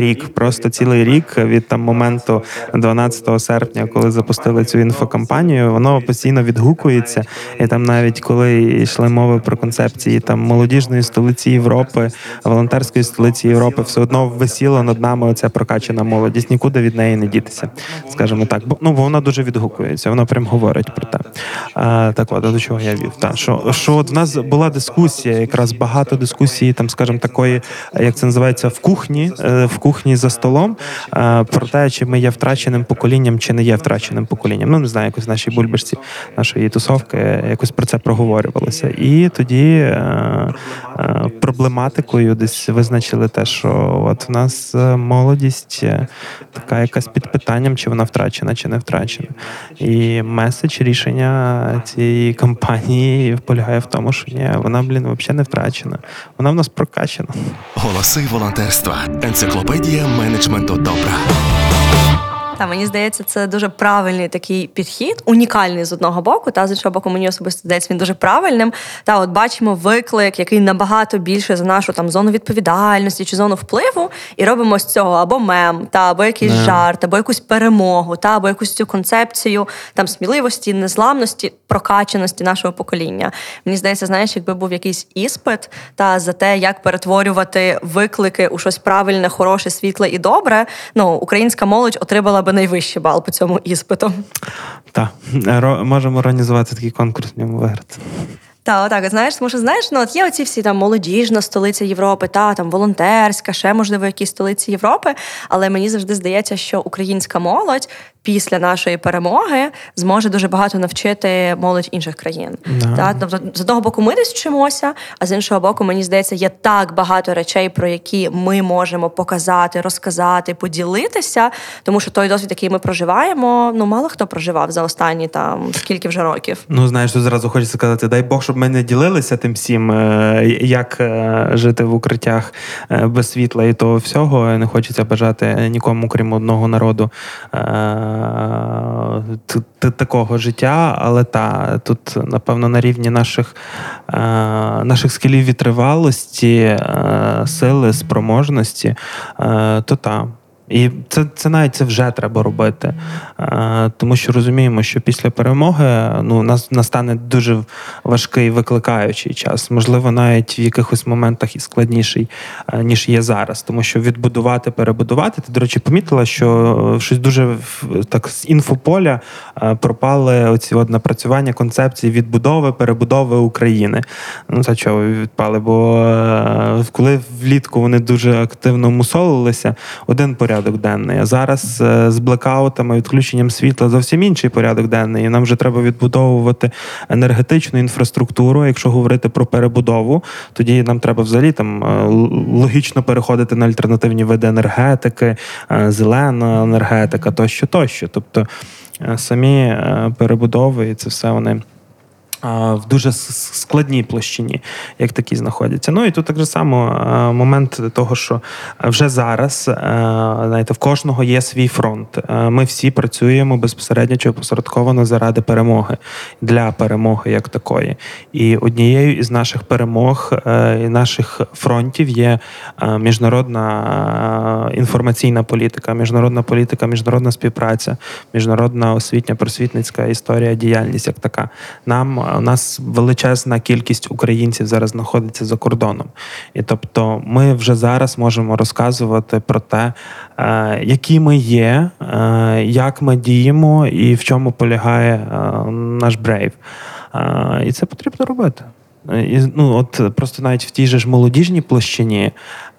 рік від моменту 12 серпня, коли запустили цю інфокампанію, воно постійно відгукується. І там навіть, коли йшли мови про концепції молодіжної столиці Європи, волонтерської столиці Європи, все одно висіло над нами оця прокачана молодість, нікуди від неї не дітися, скажімо так. Бо вона дуже відгукується, вона прям говорить про те. До чого я вів? Що от в нас була дискусія, якраз багато дискусій, скажімо, такої, як це називається, в кухні за столом, про те, чи ми є втраченим поколінням, чи не є втраченим поколінням. Не знаю, якось в нашій бульбашці, нашої тусовки, якось про це проговорювалося. І тоді проблематикою десь визначили те, що от в нас молодість така якась під питанням, чи вона втрачена, чи не втрачена. І меседж рішення цієї кампанії полягає в тому, що ні, вона, взагалі не втрачена. Вона в нас прокачена. Голоси волонтерства. Енциклопедія менеджменту добра. Мені здається, це дуже правильний такий підхід, унікальний з одного боку, з іншого боку, мені особисто здається, він дуже правильним. От бачимо виклик, який набагато більше за нашу зону відповідальності чи зону впливу, і робимо з цього або мем, або якийсь жарт, або якусь перемогу, або якусь цю концепцію сміливості, незламності, прокачаності нашого покоління. Мені здається, знаєш, якби був якийсь іспит за те, як перетворювати виклики у щось правильне, хороше, світле і добре, українська молодь отримала би найвищий бал по цьому іспиту. Так, можемо організувати такий конкурс, в ньому виграти. Знаєш, тому що, є оці всі молодіжна столиця Європи, волонтерська, ще, можливо, якісь столиці Європи, але мені завжди здається, що українська молодь після нашої перемоги зможе дуже багато навчити молодь інших країн. З одного боку, ми десь вчимося, а з іншого боку, мені здається, є так багато речей, про які ми можемо показати, розказати, поділитися, тому що той досвід, який ми проживаємо, мало хто проживав за останні скільки вже років. Тут зразу хочеться сказати, дай Бог, щоб ми не ділилися тим всім, як жити в укриттях без світла і того всього. Не хочеться бажати нікому, крім одного народу, такого життя, але тут, напевно, на рівні наших скілів витривалості, сили, спроможності, І це навіть це вже треба робити, тому що розуміємо, що після перемоги настане дуже важкий викликаючий час, можливо, навіть в якихось моментах і складніший, ніж є зараз, тому що відбудувати, перебудувати. Ти, до речі, помітила, що щось дуже так з інфополя пропали оці напрацювання концепції відбудови, перебудови України. Це чого відпали, бо коли влітку вони дуже активно мусолилися, один порядок денний. А зараз з блекаутами, відключенням світла зовсім інший порядок денний. І нам вже треба відбудовувати енергетичну інфраструктуру. Якщо говорити про перебудову, тоді нам треба взагалі логічно переходити на альтернативні види енергетики, зелена енергетика, тощо. Тобто самі перебудови і це все вони в дуже складній площині, як такі знаходяться. І тут так же само момент того, що вже зараз, в кожного є свій фронт. Ми всі працюємо безпосередньо чи опосередковано заради перемоги, для перемоги як такої. І однією із наших перемог і наших фронтів є міжнародна інформаційна політика, міжнародна співпраця, міжнародна освітня, просвітницька історія, діяльність як така. Нам у нас величезна кількість українців зараз знаходиться за кордоном. І тобто ми вже зараз можемо розказувати про те, які ми є, як ми діємо і в чому полягає наш брейв. І це потрібно робити. Ну, от просто навіть в тій же ж молодіжній площині,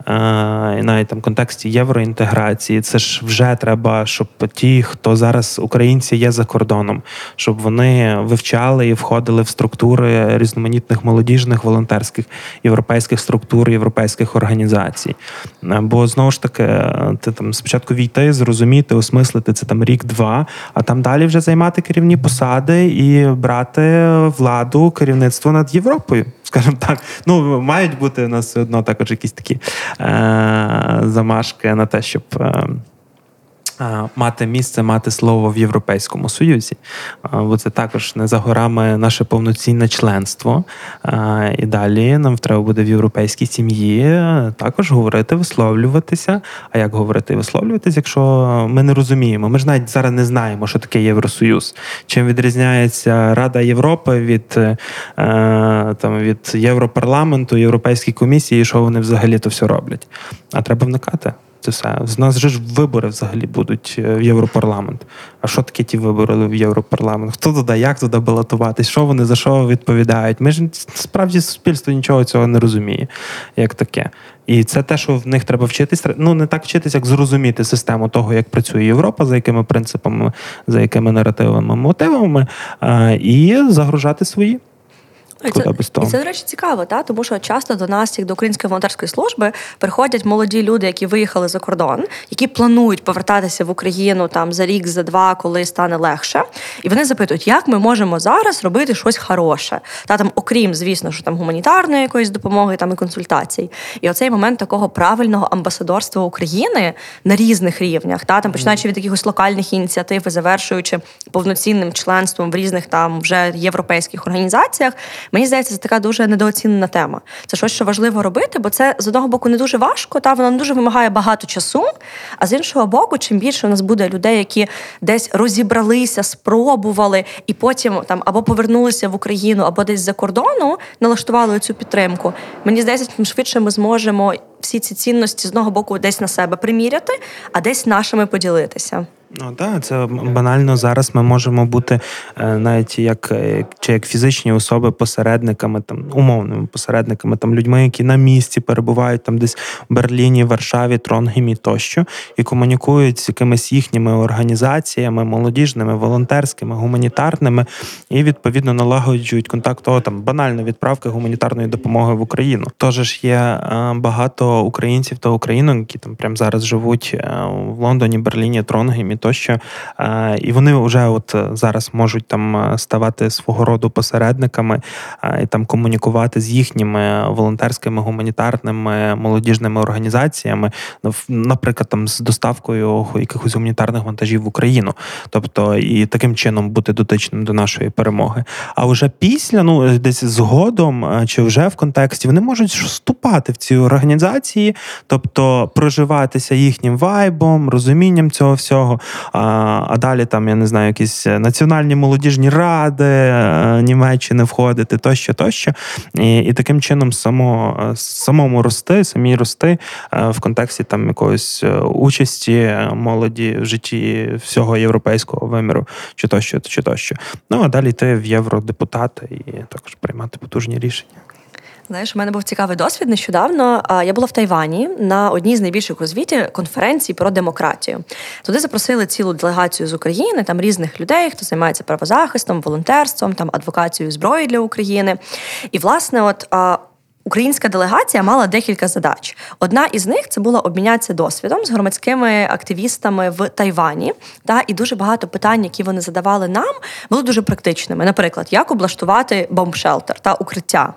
і навіть там в контексті євроінтеграції, це ж вже треба, щоб ті, хто зараз українці є за кордоном, щоб вони вивчали і входили в структури різноманітних молодіжних, волонтерських, європейських структур, європейських організацій. Бо, знову ж таки, ти там спочатку війти, зрозуміти, осмислити, це там рік-два, а там далі вже займати керівні посади і брати владу, керівництво над Європою. Скажімо так, ну, мають бути у нас все одно також якісь такі замашки на те, щоб мати місце, мати слово в Європейському Союзі. Бо це також не за горами наше повноцінне членство. І далі нам треба буде в європейській сім'ї також говорити, висловлюватися. А як говорити і висловлюватися, якщо ми не розуміємо? Ми ж навіть зараз не знаємо, що таке Євросоюз. Чим відрізняється Рада Європи від Європарламенту, Європейської комісії, і що вони взагалі-то все роблять? А треба вникати. Це все. У нас же ж вибори взагалі будуть в Європарламент. А що таке ті вибори в Європарламент? Хто туди, як туди балотуватись, що вони за що відповідають? Ми ж справді суспільство нічого цього не розуміє, як таке. І це те, що в них треба вчитись, ну не так вчитись, як зрозуміти систему того, як працює Європа, за якими принципами, за якими наративами, мотивами, і загружати свої. І це, до речі, цікаво, та? Тому що часто до нас, як до Української волонтерської служби, приходять молоді люди, які виїхали за кордон, які планують повертатися в Україну там за рік, за два, коли стане легше. І вони запитують, як ми можемо зараз робити щось хороше. Та, там, окрім, звісно, що там гуманітарної якоїсь допомоги там, і консультацій. І оцей момент такого правильного амбасадорства України на різних рівнях, та? Там, починаючи від якихось локальних ініціатив і завершуючи повноцінним членством в різних там вже європейських організаціях, мені здається, це така дуже недооцінена тема. Це щось, що важливо робити, бо це, з одного боку, не дуже важко, та воно не дуже вимагає багато часу, а з іншого боку, чим більше у нас буде людей, які десь розібралися, спробували, і потім там або повернулися в Україну, або десь за кордону налаштували цю підтримку, мені здається, чим швидше ми зможемо всі ці цінності, з одного боку, десь на себе приміряти, а десь нашими поділитися. Ну так, це банально зараз ми можемо бути навіть як фізичні особи посередниками, там умовними посередниками, там людьми, які на місці перебувають там десь в Берліні, Варшаві, Тронгемі тощо, і комунікують з якимись їхніми організаціями, молодіжними, волонтерськими, гуманітарними, і відповідно налагоджують контакт того там банально відправки гуманітарної допомоги в Україну. Тож ж є багато українців та українок, які там прямо зараз живуть в Лондоні, Берліні, Тронгемі. Тощо, і вони вже от зараз можуть там ставати свого роду посередниками і там комунікувати з їхніми волонтерськими, гуманітарними, молодіжними організаціями, наприклад, там з доставкою якихось гуманітарних вантажів в Україну. Тобто, і таким чином бути дотичним до нашої перемоги. А вже після, ну, десь згодом, чи вже в контексті, вони можуть вступати в ці організації, тобто проживатися їхнім вайбом, розумінням цього всього. А далі там, я не знаю, якісь національні молодіжні ради Німеччини входити, тощо. І таким чином самому рости в контексті там якоїсь участі молоді в житті всього європейського виміру, чи тощо. Ну, а далі йти в євродепутати і також приймати потужні рішення. Знаєш, у мене був цікавий досвід нещодавно. Я була в Тайвані на одній з найбільших у світі конференцій про демократію. Туди запросили цілу делегацію з України, там різних людей, хто займається правозахистом, волонтерством, там адвокацією зброї для України. І, власне, от українська делегація мала декілька задач. Одна із них – це була обмінятися досвідом з громадськими активістами в Тайвані. Та, і дуже багато питань, які вони задавали нам, були дуже практичними. Наприклад, як облаштувати бомбшелтер та укриття?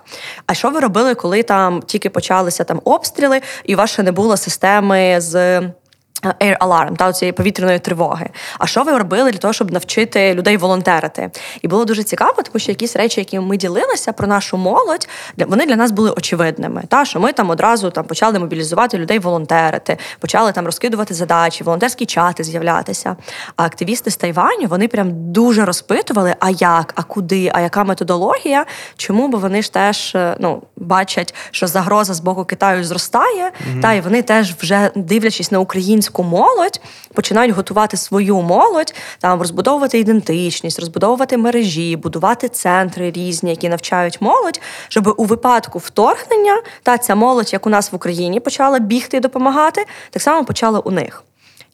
А що ви робили, коли там тільки почалися там обстріли, і у вас ще не було системи з air alarm, та цієї повітряної тривоги. А що ви робили для того, щоб навчити людей волонтерити? І було дуже цікаво, тому що якісь речі, які ми ділилися про нашу молодь, вони для нас були очевидними. Та, що ми там одразу там, почали мобілізувати людей волонтерити, почали там розкидувати задачі, волонтерські чати з'являтися. А активісти з Тайваню, вони прям дуже розпитували, а як, а куди, а яка методологія, чому, бо вони ж теж бачать, що загроза з боку Китаю зростає, та і вони теж вже, дивлячись на українську молодь, починають готувати свою молодь, там розбудовувати ідентичність, розбудовувати мережі, будувати центри різні, які навчають молодь, щоб у випадку вторгнення та ця молодь, як у нас в Україні, почала бігти і допомагати, так само почала у них.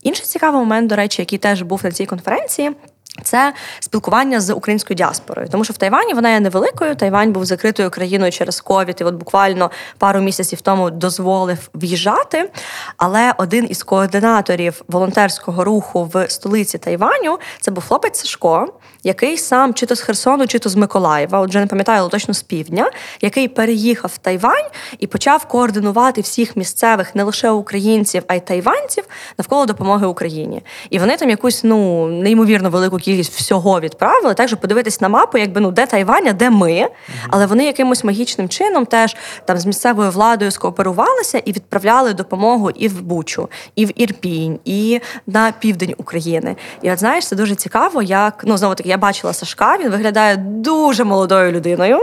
Інший цікавий момент, до речі, який теж був на цій конференції – це спілкування з українською діаспорою. Тому що в Тайвані вона є невеликою. Тайвань був закритою країною через ковід, і от буквально пару місяців тому дозволив в'їжджати. Але один із координаторів волонтерського руху в столиці Тайваню – це був хлопець Сашко, який сам чи то з Херсону, чи то з Миколаєва, отже, не пам'ятаю, але точно з півдня, який переїхав в Тайвань і почав координувати всіх місцевих, не лише українців, а й тайванців, навколо допомоги Україні. І вони там якусь, неймовірно велику кількість всього відправили, так що подивитись на мапу, якби, де Тайвань, а де ми. Але вони якимось магічним чином теж там з місцевою владою скооперувалися і відправляли допомогу і в Бучу, і в Ірпінь, і на південь України. І от, знаєш, це дуже цікаво, як, знову-таки, я бачила Сашка, він виглядає дуже молодою людиною,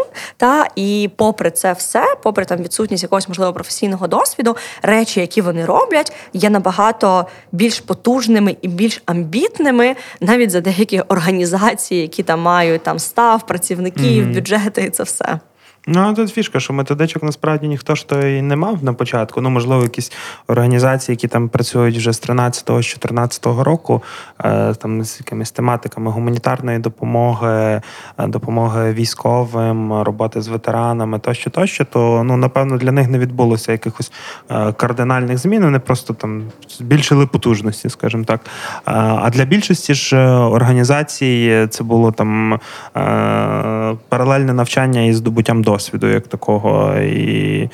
і попри це все, попри там відсутність якогось, можливо, професійного досвіду, речі, які вони роблять, є набагато більш потужними і більш амбітними, навіть за деякі організації, які там мають там став, працівників, бюджети і це все. Тут фішка, що методичок насправді ніхто ж то і не мав на початку. Можливо, якісь організації, які там працюють вже з 13-го, з 14-го року, там з якимись тематиками гуманітарної допомоги, допомоги військовим, роботи з ветеранами, тощо, то, напевно, для них не відбулося якихось кардинальних змін, вони просто там збільшили потужності, скажімо так. А для більшості ж організацій це було там паралельне навчання із здобуттям досвіду, як такого, і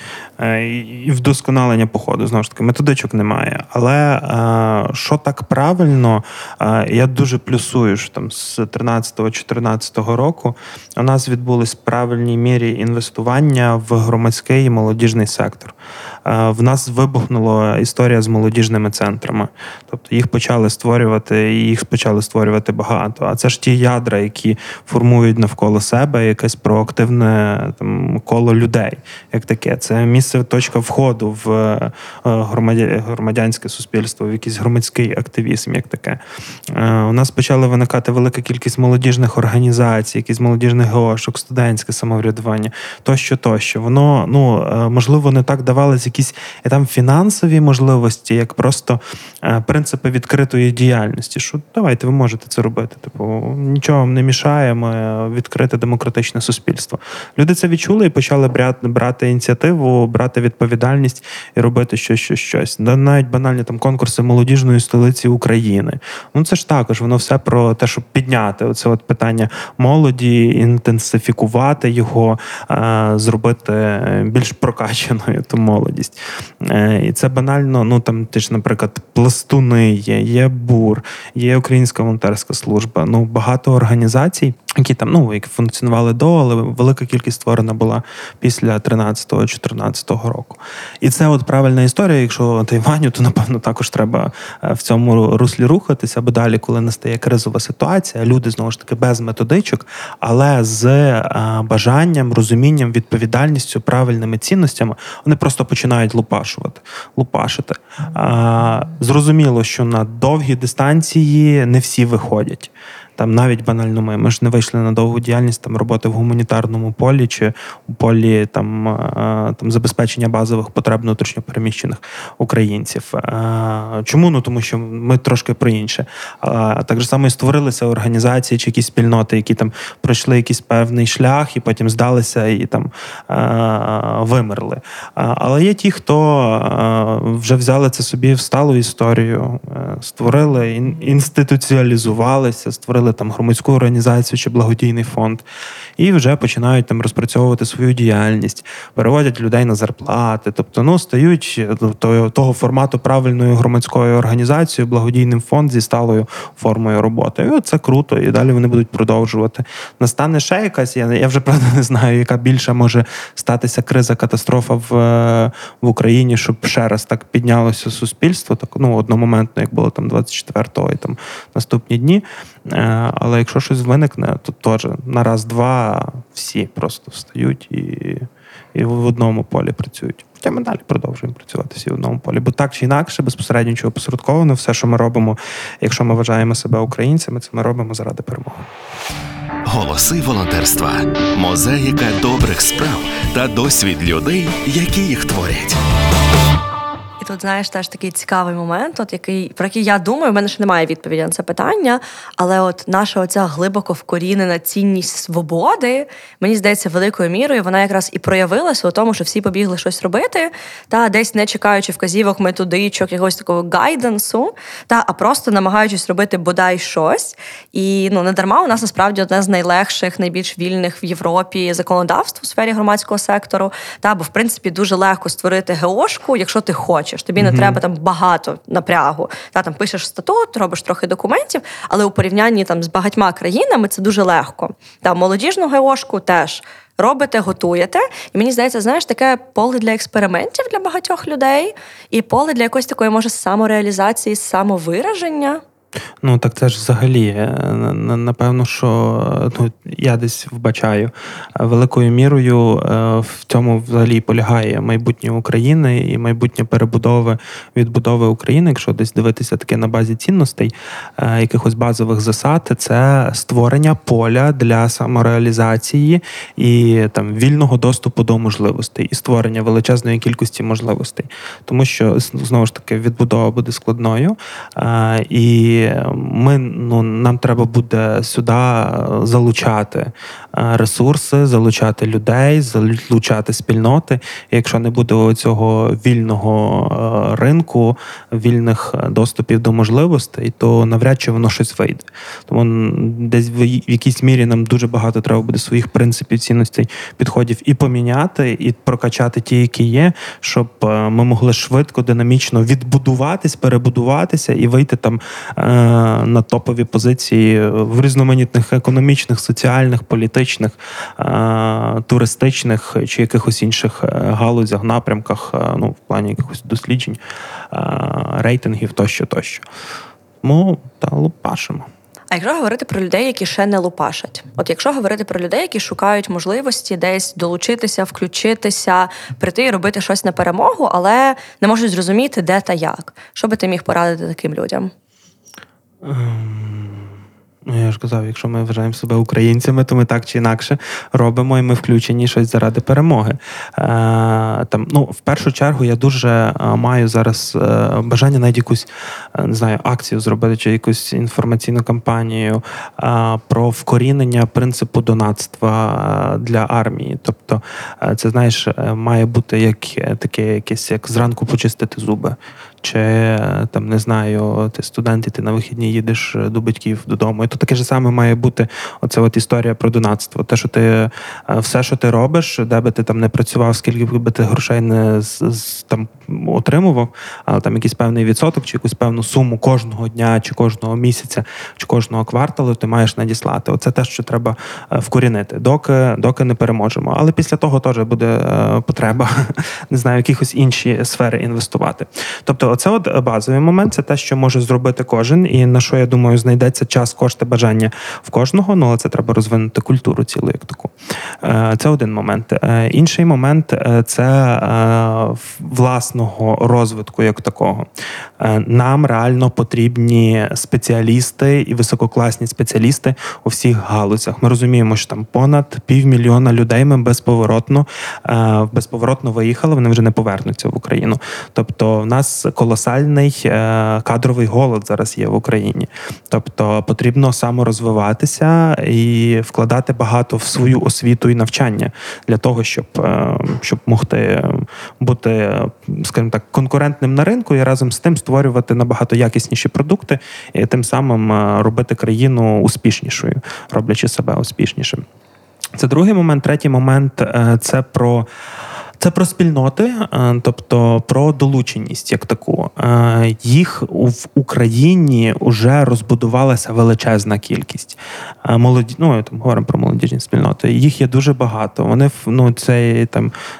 вдосконалення походу. Знову ж таки, методичок немає. Але що так правильно, я дуже плюсую, що там з 13-14 року у нас відбулись в правильній мірі інвестування в громадський і молодіжний сектор. В нас вибухнула історія з молодіжними центрами. Тобто їх почали створювати багато. А це ж ті ядра, які формують навколо себе якесь проактивне коло людей, як таке. Це місце, точка входу в громадянське суспільство, в якийсь громадський активізм, як таке. У нас почала виникати велика кількість молодіжних організацій, якісь молодіжних гошок, студентське самоврядування, тощо. Воно, можливо, не так давалось якісь там фінансові можливості, як просто принципи відкритої діяльності. Що давайте, ви можете це робити. Нічого вам не мішає, ми відкрите демократичне суспільство. Люди це відчули і почали брати ініціативу, брати відповідальність і робити щось. Навіть банальні там конкурси молодіжної столиці України. Це ж також, воно все про те, щоб підняти оце от питання молоді, інтенсифікувати його, зробити більш прокачаною ту молодість. І це банально, там ти ж, наприклад, пластуни є БУР, є Українська волонтерська служба. Багато організацій, які там, які функціонували до, але велика кількість створена була після 13-14 року. І це от правильна історія, якщо Тайваню, то, напевно, також треба в цьому руслі рухатися, бо далі, коли настає кризова ситуація, люди, знову ж таки, без методичок, але з бажанням, розумінням, відповідальністю, правильними цінностями, вони просто починають лупашити. Зрозуміло, що на довгі дистанції не всі виходять. Там навіть банально ми ж не вийшли на довгу діяльність там роботи в гуманітарному полі чи у полі там забезпечення базових потреб внутрішньопереміщених українців. Чому? Тому що ми трошки про інше. Так же само і створилися організації чи якісь спільноти, які там пройшли якийсь певний шлях і потім здалися і там вимерли. Але є ті, хто вже взяли це собі в сталу історію, створили, інституціалізувалися, створили там громадську організацію чи благодійний фонд, і вже починають там розпрацьовувати свою діяльність, переводять людей на зарплати, тобто, ну, стають того формату правильної громадської організації, благодійним фонд зі сталою формою роботи. І це круто, і далі вони будуть продовжувати. Настане ще якась, я вже, правда, не знаю, яка більша може статися криза, катастрофа в Україні, щоб ще раз так піднялося суспільство, так, ну, одномоментно, як було там 24-го і там наступні дні. Але якщо щось виникне, то теж на раз-два всі просто встають і в одному полі працюють. Хоча ми далі продовжуємо працювати всі в одному полі. Бо так чи інакше, безпосередньо чи опосередковано, все, що ми робимо, якщо ми вважаємо себе українцями, це ми робимо заради перемоги. Голоси волонтерства. Мозаїка добрих справ та досвід людей, які їх творять. І тут, знаєш, теж такий цікавий момент, про який я думаю, в мене ще немає відповіді на це питання, але от наша оця глибоко вкорінена цінність свободи, мені здається, великою мірою вона якраз і проявилася у тому, що всі побігли щось робити, та десь не чекаючи вказівок, методичок, якогось такого гайденсу, а просто намагаючись робити бодай щось. І, ну, не дарма у нас, насправді, одне з найлегших, найбільш вільних в Європі законодавств у сфері громадського сектору, бо, в принципі, дуже легко створити ГОшку, якщо ти хочеш. Тобі не треба там багато напрягу. Там пишеш статут, робиш трохи документів, але у порівнянні там з багатьма країнами це дуже легко. Молодіжну ГОшку теж робите, готуєте. І мені здається, знаєш, таке поле для експериментів для багатьох людей і поле для якоїсь такої, може, самореалізації, самовираження. Ну, так це ж взагалі, напевно, що я десь вбачаю. Великою мірою в цьому взагалі полягає майбутнє України і майбутнє перебудови, відбудови України, якщо десь дивитися таке на базі цінностей, якихось базових засад, це створення поля для самореалізації і там вільного доступу до можливостей, і створення величезної кількості можливостей. Тому що, знову ж таки, відбудова буде складною, і нам треба буде сюди залучати ресурси, залучати людей, залучати спільноти. І якщо не буде цього вільного ринку, вільних доступів до можливостей, то навряд чи воно щось вийде. Тому десь в якійсь мірі нам дуже багато треба буде своїх принципів, цінностей, підходів і поміняти, і прокачати ті, які є, щоб ми могли швидко, динамічно відбудуватись, перебудуватися і вийти там на топові позиції в різноманітних економічних, соціальних, політичних, туристичних чи якихось інших галузях, напрямках, ну, в плані якихось досліджень, рейтингів тощо. Тому, лупашимо. А якщо говорити про людей, які ще не лупашать? Якщо говорити про людей, які шукають можливості десь долучитися, включитися, прийти і робити щось на перемогу, але не можуть зрозуміти, де та як. Що би ти міг порадити таким людям? Я ж казав, якщо ми вважаємо себе українцями, то ми так чи інакше робимо, і ми включені щось заради перемоги. В першу чергу я дуже маю зараз бажання навіть якусь, не знаю, акцію зробити, чи якусь інформаційну кампанію про вкорінення принципу донатства для армії. Тобто, це, знаєш, має бути як таке якесь, як зранку почистити зуби. Чи, там, не знаю, ти студент, і ти на вихідні їдеш до батьків додому. І то таке ж саме має бути оця от історія про донатство. Те, що ти, все, що ти робиш, де би ти там не працював, скільки би ти грошей не там отримував, але там якийсь певний відсоток, чи якусь певну суму кожного дня, чи кожного місяця, чи кожного кварталу ти маєш надіслати. Оце те, що треба вкорінити, доки не переможемо. Але після того теж буде потреба, не знаю, якихось інші сфери інвестувати. Тобто, це от базовий момент, це те, що може зробити кожен, і на що, я думаю, знайдеться час, кошти, бажання в кожного, але це треба розвинути культуру цілу як таку. Це один момент. Інший момент – це власного розвитку як такого. Нам реально потрібні спеціалісти і висококласні спеціалісти у всіх галузях. Ми розуміємо, що там понад 500 000 людей ми безповоротно виїхали, вони вже не повернуться в Україну. Тобто, в нас колосальний кадровий голод зараз є в Україні. Тобто потрібно саморозвиватися і вкладати багато в свою освіту і навчання для того, щоб могти бути скажімо так, конкурентним на ринку і разом з тим створювати набагато якісніші продукти і тим самим робити країну успішнішою, роблячи себе успішнішим. Це другий момент. Третій момент – це про спільноти, тобто про долученість як таку. Їх в Україні вже розбудувалася величезна кількість. Там говоримо про молодіжні спільноти. Їх є дуже багато. Вони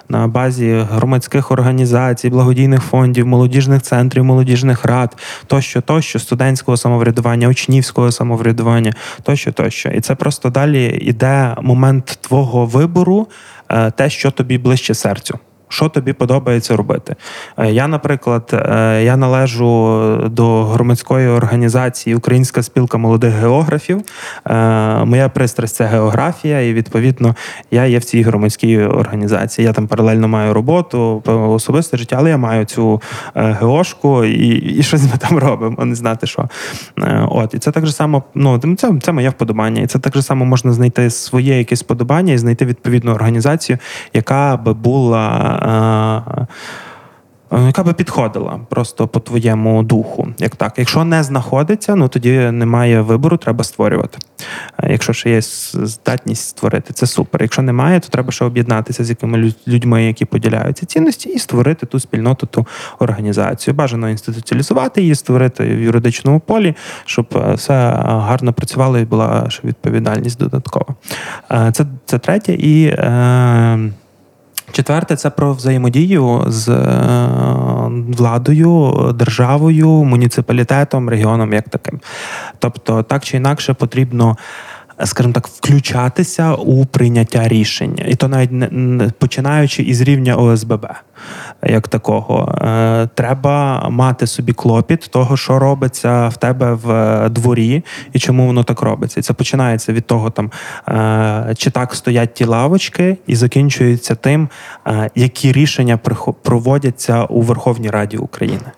на базі громадських організацій, благодійних фондів, молодіжних центрів, молодіжних рад, тощо, студентського самоврядування, учнівського самоврядування, тощо. І це просто далі іде момент твого вибору, те, що тобі ближче серцю, що тобі подобається робити. Я, наприклад, належу до громадської організації Українська спілка молодих географів. Моя пристрасть – це географія, і, відповідно, я є в цій громадській організації. Я там паралельно маю роботу, особисте життя, але я маю цю геошку, і щось ми там робимо, не знати що. І це так же само, це моє вподобання. І це так же само можна знайти своє якесь вподобання і знайти відповідну організацію, яка би була підходила просто по твоєму духу. Як так. Якщо не знаходиться, тоді немає вибору, треба створювати. Якщо ще є здатність створити, це супер. Якщо немає, то треба ще об'єднатися з якими людьми, які поділяються цінності, і створити ту спільноту, ту організацію. Бажано інституціалізувати її, створити в юридичному полі, щоб все гарно працювало і була ще відповідальність додаткова. Це третє. І четверте – це про взаємодію з владою, державою, муніципалітетом, регіоном як таким. Тобто, так чи інакше потрібно, скажімо так, включатися у прийняття рішень. І то навіть починаючи із рівня ОСББ, як такого. Треба мати собі клопіт того, що робиться в тебе в дворі і чому воно так робиться. І це починається від того, чи так стоять ті лавочки, і закінчується тим, які рішення проводяться у Верховній Раді України.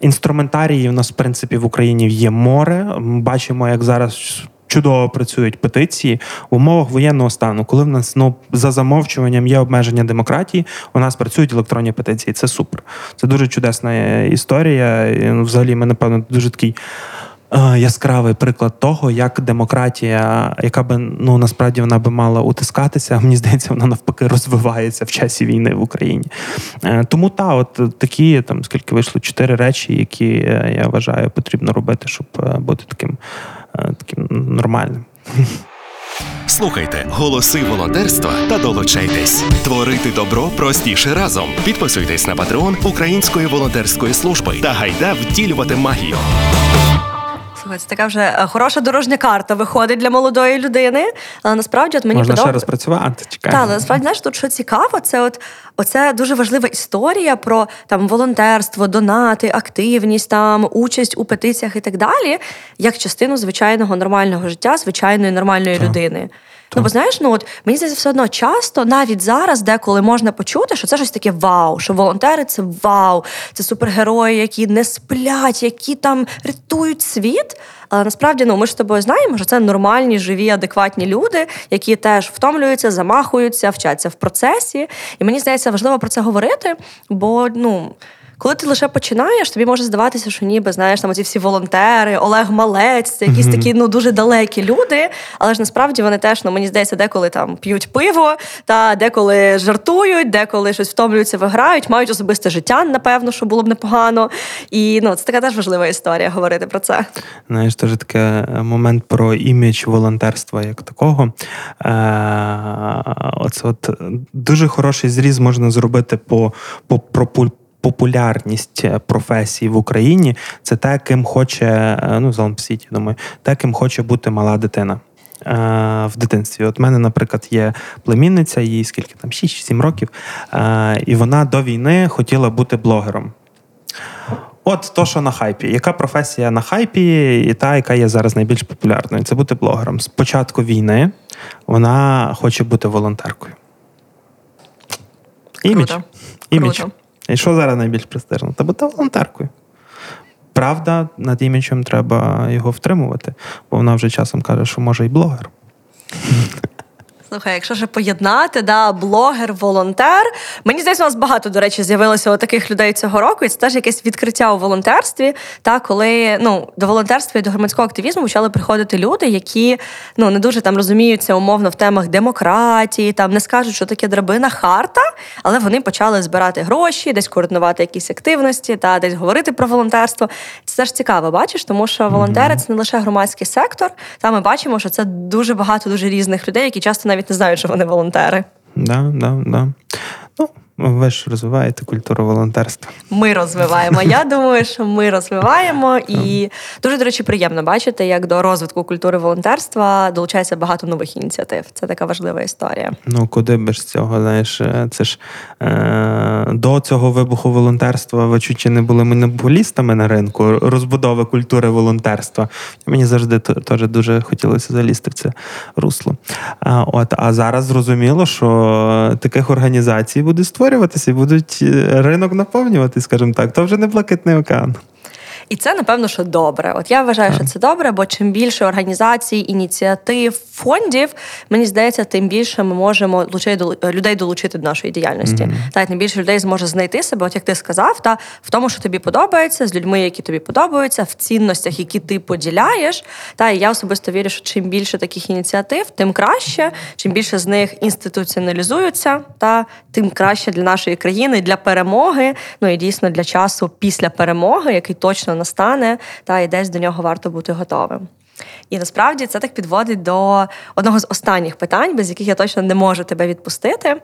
Інструментарії в нас, в принципі, в Україні є море. Ми бачимо, як зараз чудово працюють петиції в умовах воєнного стану. Коли в нас, за замовчуванням є обмеження демократії, у нас працюють електронні петиції. Це супер. Це дуже чудесна історія. І, взагалі, ми, напевно, дуже такий яскравий приклад того, як демократія, яка би, насправді вона би мала утискатися, мені здається, вона навпаки розвивається в часі війни в Україні. Тому такі, скільки вийшло, 4 речі, які, я вважаю, потрібно робити, щоб бути таким нормальним. Слухайте «Голоси волонтерства» та долучайтесь. Творити добро простіше разом. Підписуйтесь на Патреон Української волонтерської служби та гайда втілювати магію. Це така вже хороша дорожня карта виходить для молодої людини. Але насправді мені подобається. Можна ще раз працювати, чекаю. Так, але насправді, тут що цікаво, це оце дуже важлива історія про волонтерство, донати, активність, участь у петиціях і так далі, як частину звичайного нормального життя, звичайної нормальної людини. Бо знаєш, мені здається, все одно часто, навіть зараз, деколи можна почути, що це щось таке вау, що волонтери – це вау, це супергерої, які не сплять, які рятують світ. Але насправді, ми ж з тобою знаємо, що це нормальні, живі, адекватні люди, які теж втомлюються, замахуються, вчаться в процесі. І мені здається, важливо про це говорити, бо, коли ти лише починаєш, тобі може здаватися, що ніби, знаєш, оці всі волонтери, Олег Малець, це якісь такі, дуже далекі люди, але ж насправді вони теж, мені здається, деколи п'ють пиво, та деколи жартують, деколи щось втомлюються, виграють, мають особисте життя, напевно, що було б непогано. І, це така теж важлива історія, говорити про це. Знаєш, теж такий момент про імідж волонтерства як такого. Оце дуже хороший зріз можна зробити про популярність професій в Україні. Це те, ким хоче, загалом в світі, думаю, те, ким хоче бути мала дитина в дитинстві. От мене, наприклад, є племінниця, їй скільки 6-7 років, і вона до війни хотіла бути блогером. Що на хайпі. Яка професія на хайпі і та, яка є зараз найбільш популярною? Це бути блогером. З початку війни вона хоче бути волонтеркою. Імідж. І що зараз найбільш престижно? Та бути волонтеркою. Правда, над іміджем треба його втримувати, бо вона вже часом каже, що може і блогер. Слухай, якщо ж поєднати, блогер-волонтер. Мені здається, у нас багато, до речі, з'явилося таких людей цього року, і це теж якесь відкриття у волонтерстві, коли до волонтерства і до громадського активізму почали приходити люди, які не дуже розуміються умовно в темах демократії, не скажуть, що таке драбина Харта, але вони почали збирати гроші, десь координувати якісь активності, десь говорити про волонтерство. Це теж цікаво, бачиш, тому що волонтери – це не лише громадський сектор, ми бачимо, що це дуже багато дуже різних людей, які часто навіть не знають, що вони волонтери. Да. Ви ж розвиваєте культуру волонтерства. Ми розвиваємо. Я думаю, що ми розвиваємо. І дуже, до речі, приємно бачити, як до розвитку культури волонтерства долучається багато нових ініціатив. Це така важлива історія. Куди без цього, це ж до цього вибуху волонтерства ви чуть чи не були монополістами на ринку розбудови культури волонтерства. Мені завжди теж дуже хотілося залізти в це русло. А зараз зрозуміло, що таких організацій буде створювати. І будуть ринок наповнювати, скажімо так, то вже не блакитний океан. І це, напевно, що добре. Я вважаю, що це добре, бо чим більше організацій, ініціатив, фондів, мені здається, тим більше ми можемо людей долучити до нашої діяльності. Mm-hmm. Тим більше людей зможе знайти себе, як ти сказав, в тому, що тобі подобається, з людьми, які тобі подобаються, в цінностях, які ти поділяєш. І я особисто вірю, що чим більше таких ініціатив, тим краще, чим більше з них інституціоналізуються, тим краще для нашої країни, для перемоги, і дійсно для часу після перемоги, який точно настане, і десь до нього варто бути готовим. І насправді це так підводить до одного з останніх питань, без яких я точно не можу тебе відпустити.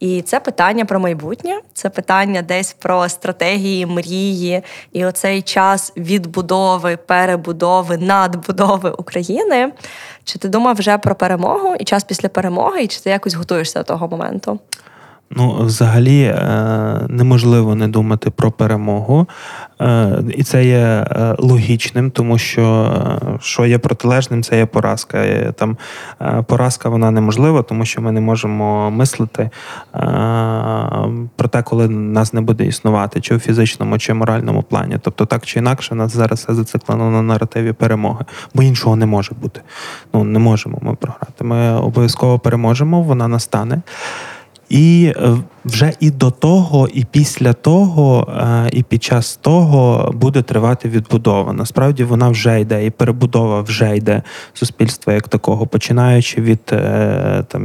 І це питання про майбутнє, це питання десь про стратегії, мрії і оцей час відбудови, перебудови, надбудови України. Чи ти думав вже про перемогу і час після перемоги, і чи ти якось готуєшся до того моменту? Взагалі неможливо не думати про перемогу. І це є логічним, тому що є протилежним, це є поразка. Поразка, вона неможлива, тому що ми не можемо мислити про те, коли нас не буде існувати, чи у фізичному, чи в моральному плані. Тобто так чи інакше, нас зараз все зациклено на наративі перемоги, бо іншого не може бути. Не можемо ми програти. Ми обов'язково переможемо, вона настане. І вже і до того, і після того, і під час того буде тривати відбудова. Насправді вона вже йде, і перебудова вже йде суспільства як такого, починаючи від,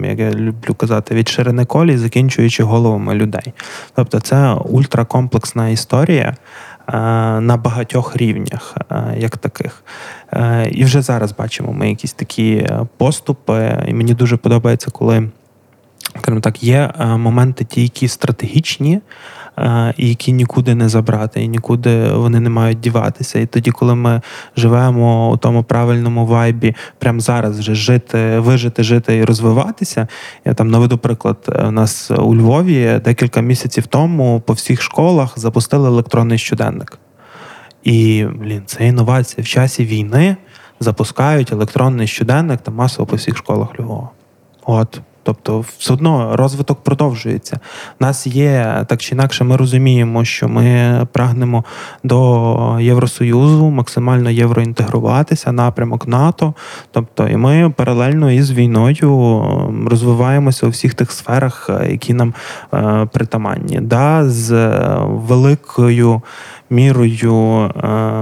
як я люблю казати, від ширини колій, закінчуючи головами людей. Тобто це ультракомплексна історія на багатьох рівнях, як таких. І вже зараз бачимо ми якісь такі поступи, і мені дуже подобається, коли є моменти ті, які стратегічні, і які нікуди не забрати, і нікуди вони не мають діватися. І тоді, коли ми живемо у тому правильному вайбі, прямо зараз вже жити і розвиватися. Я наведу приклад. У нас у Львові декілька місяців тому по всіх школах запустили електронний щоденник. І, це інновація. В часі війни запускають електронний щоденник масово по всіх школах Львова. Тобто, все одно розвиток продовжується. У нас є, так чи інакше, ми розуміємо, що ми прагнемо до Євросоюзу, максимально євроінтегруватися, напрямок НАТО. Тобто, і ми паралельно із війною розвиваємося у всіх тих сферах, які нам притаманні. З великою мірою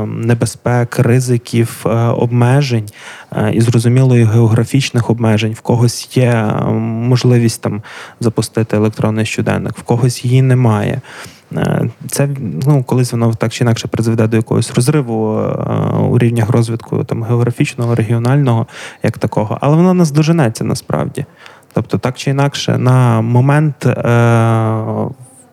небезпек, ризиків, обмежень і зрозумілої географічних обмежень. В когось є можливість запустити електронний щоденник, в когось її немає. Це, колись воно так чи інакше призведе до якогось розриву у рівнях розвитку географічного, регіонального, як такого. Але воно нас доженеться насправді. Тобто, так чи інакше, на момент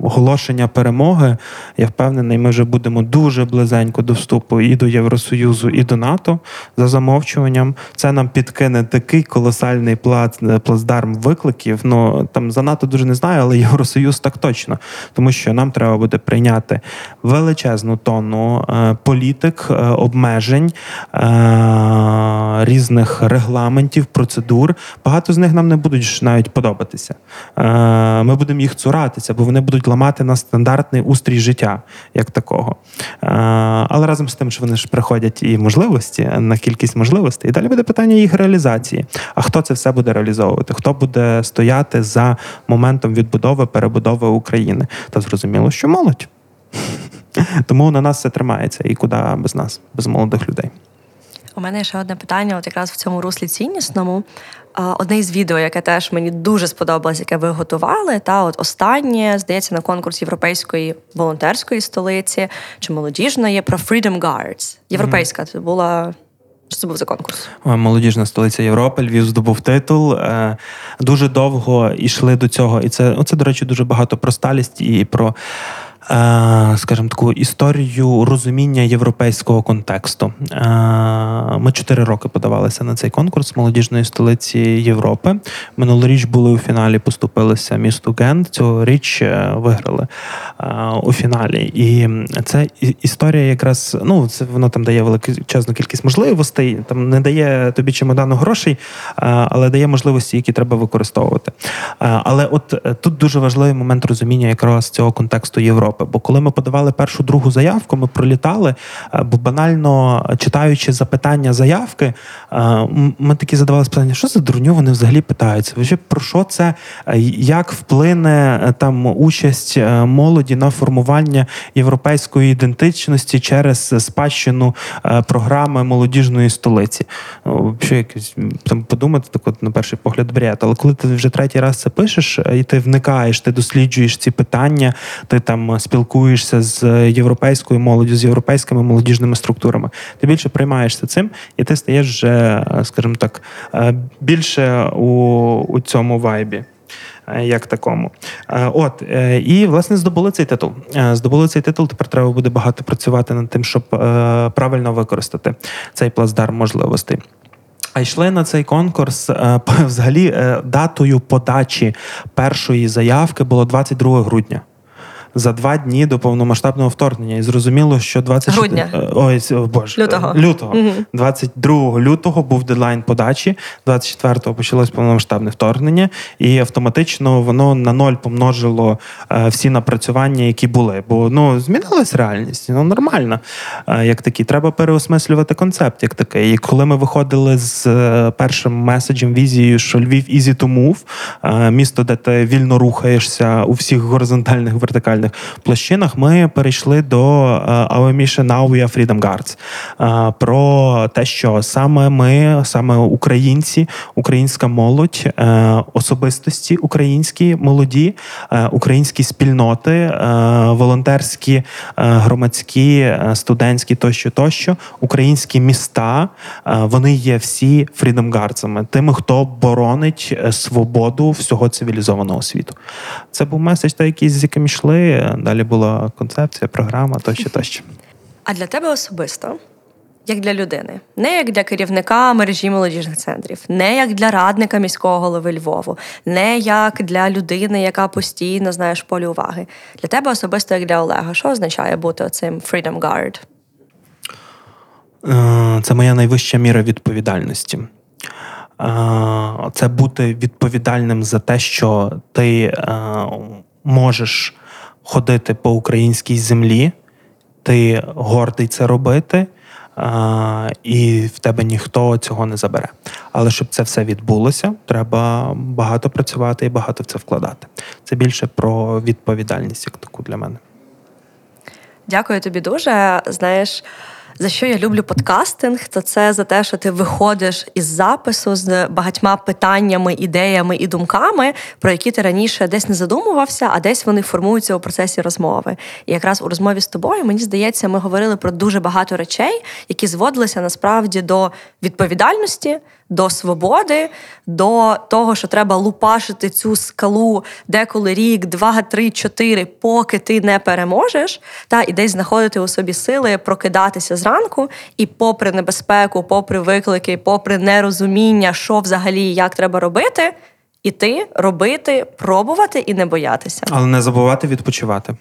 оголошення перемоги, я впевнений, ми вже будемо дуже близенько до вступу і до Євросоюзу, і до НАТО за замовчуванням. Це нам підкине такий колосальний плацдарм викликів. За НАТО дуже не знаю, але Євросоюз так точно. Тому що нам треба буде прийняти величезну тонну політик, обмежень, різних регламентів, процедур. Багато з них нам не будуть навіть подобатися. Ми будемо їх цуратися, бо вони будуть будуть ламати на стандартний устрій життя, як такого. Але разом з тим, що вони ж приходять і можливості, на кількість можливостей. І далі буде питання їх реалізації. А хто це все буде реалізовувати? Хто буде стояти за моментом відбудови, перебудови України? Та зрозуміло, що молодь. Тому на нас все тримається. І куди без нас, без молодих людей? У мене ще одне питання, от якраз в цьому руслі ціннісному. Одне із відео, яке теж мені дуже сподобалось, яке ви готували, та от останнє, здається, на конкурс Європейської волонтерської столиці, чи молодіжної, про Freedom Guards. Європейська, це була... Що це був за конкурс? Молодіжна столиця Європи, Львів здобув титул. Дуже довго йшли до цього. І це, до речі, дуже багато про сталість і про... скажімо, таку історію розуміння європейського контексту. Ми 4 роки подавалися на цей конкурс молодіжної столиці Європи. Минулоріч були у фіналі, поступилися місту Гент, цьогоріч виграли у фіналі. І це історія якраз, ну, це воно там дає величезну кількість можливостей, там не дає тобі чемодану грошей, але дає можливості, які треба використовувати. Але от тут дуже важливий момент розуміння якраз цього контексту Європи. Бо коли ми подавали першу-другу заявку, ми пролітали, бо банально читаючи запитання заявки, ми такі задавали питання, що за дурню вони взагалі питаються? Про що це? Як вплине там участь молоді на формування європейської ідентичності через спадщину програми молодіжної столиці? Що якось там подумати, так от на перший погляд бред. Але коли ти вже 3-й раз це пишеш, і ти вникаєш, ти досліджуєш ці питання, ти там спілкуєшся з європейською молоддю, з європейськими молодіжними структурами. Ти більше приймаєшся цим, і ти стаєш вже, скажімо так, більше у цьому вайбі, як такому. От, і, власне, здобули цей титул. Здобули цей титул, тепер треба буде багато працювати над тим, щоб правильно використати цей плацдарм можливостей. А йшли на цей конкурс, взагалі, датою подачі першої заявки було 22 грудня. За 2 дні до повномасштабного вторгнення. І зрозуміло, що 22 лютого. 22 лютого був дедлайн подачі, 24-го почалось повномасштабне вторгнення, і автоматично воно на 0 помножило всі напрацювання, які були. Бо, ну, змінилась реальність, ну, нормально, як такі. Треба переосмислювати концепт, як такий. І коли ми виходили з першим меседжем, візією, що Львів easy to move, місто, де ти вільно рухаєшся у всіх горизонтальних, вертикальних площинах, ми перейшли до Our Mission Now We Are Freedom Guards. Про те, що саме ми, саме українці, українська молодь, особистості українські, молоді, українські спільноти, волонтерські, громадські, студентські тощо, українські міста, вони є всі Freedom Guards'ами, тими, хто боронить свободу всього цивілізованого світу. Це був меседж, та якийсь, з яким йшли. Далі була концепція, програма, тощо. А для тебе особисто, як для людини, не як для керівника мережі молодіжних центрів, не як для радника міського голови Львову, не як для людини, яка постійно, знаєш, полі уваги. Для тебе особисто, як для Олега, що означає бути оцим Freedom Guard? Це моя найвища міра відповідальності. Це бути відповідальним за те, що ти можеш ходити по українській землі, ти гордий це робити, і в тебе ніхто цього не забере. Але щоб це все відбулося, треба багато працювати і багато в це вкладати. Це більше про відповідальність, як таку для мене. Дякую тобі дуже. Знаєш, за що я люблю подкастинг, то це за те, що ти виходиш із запису з багатьма питаннями, ідеями і думками, про які ти раніше десь не задумувався, а десь вони формуються у процесі розмови. І якраз у розмові з тобою, мені здається, ми говорили про дуже багато речей, які зводилися насправді до відповідальності, до свободи, до того, що треба лупашити цю скалу деколи рік, 2, 3, 4, поки ти не переможеш, та і десь знаходити у собі сили, прокидатися зранку і попри небезпеку, попри виклики, попри нерозуміння, що взагалі і як треба робити, іти, робити, пробувати і не боятися. Але не забувати відпочивати.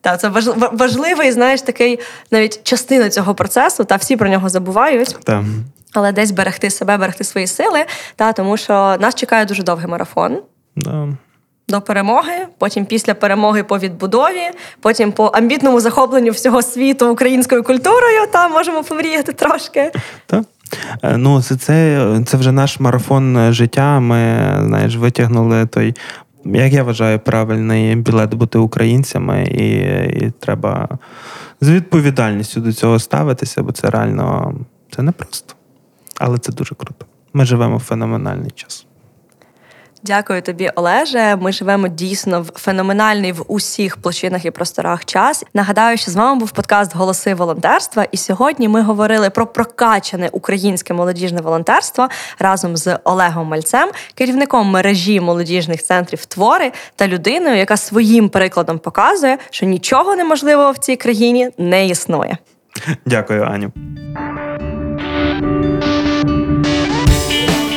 Так, це важливий, знаєш, такий навіть частина цього процесу, та всі про нього забувають. Так. Але десь берегти себе, берегти свої сили, тому що нас чекає дуже довгий марафон. Да. до перемоги, потім після перемоги по відбудові, потім по амбітному захопленню всього світу українською культурою, там можемо помріяти трошки. Так. Ну, це вже наш марафон життя. Ми, знаєш, витягнули той, як я вважаю, правильний білет бути українцями, і треба з відповідальністю до цього ставитися, бо це реально, це непросто. Але це дуже круто. Ми живемо в феноменальний час. Дякую тобі, Олеже. Ми живемо дійсно в феноменальний в усіх площинах і просторах час. Нагадаю, що з вами був подкаст «Голоси волонтерства», і сьогодні ми говорили про прокачане українське молодіжне волонтерство разом з Олегом Мальцем, керівником мережі молодіжних центрів «Твори», та людиною, яка своїм прикладом показує, що нічого неможливого в цій країні не існує. Дякую, Аню.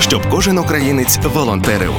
щоб кожен українець волонтерив.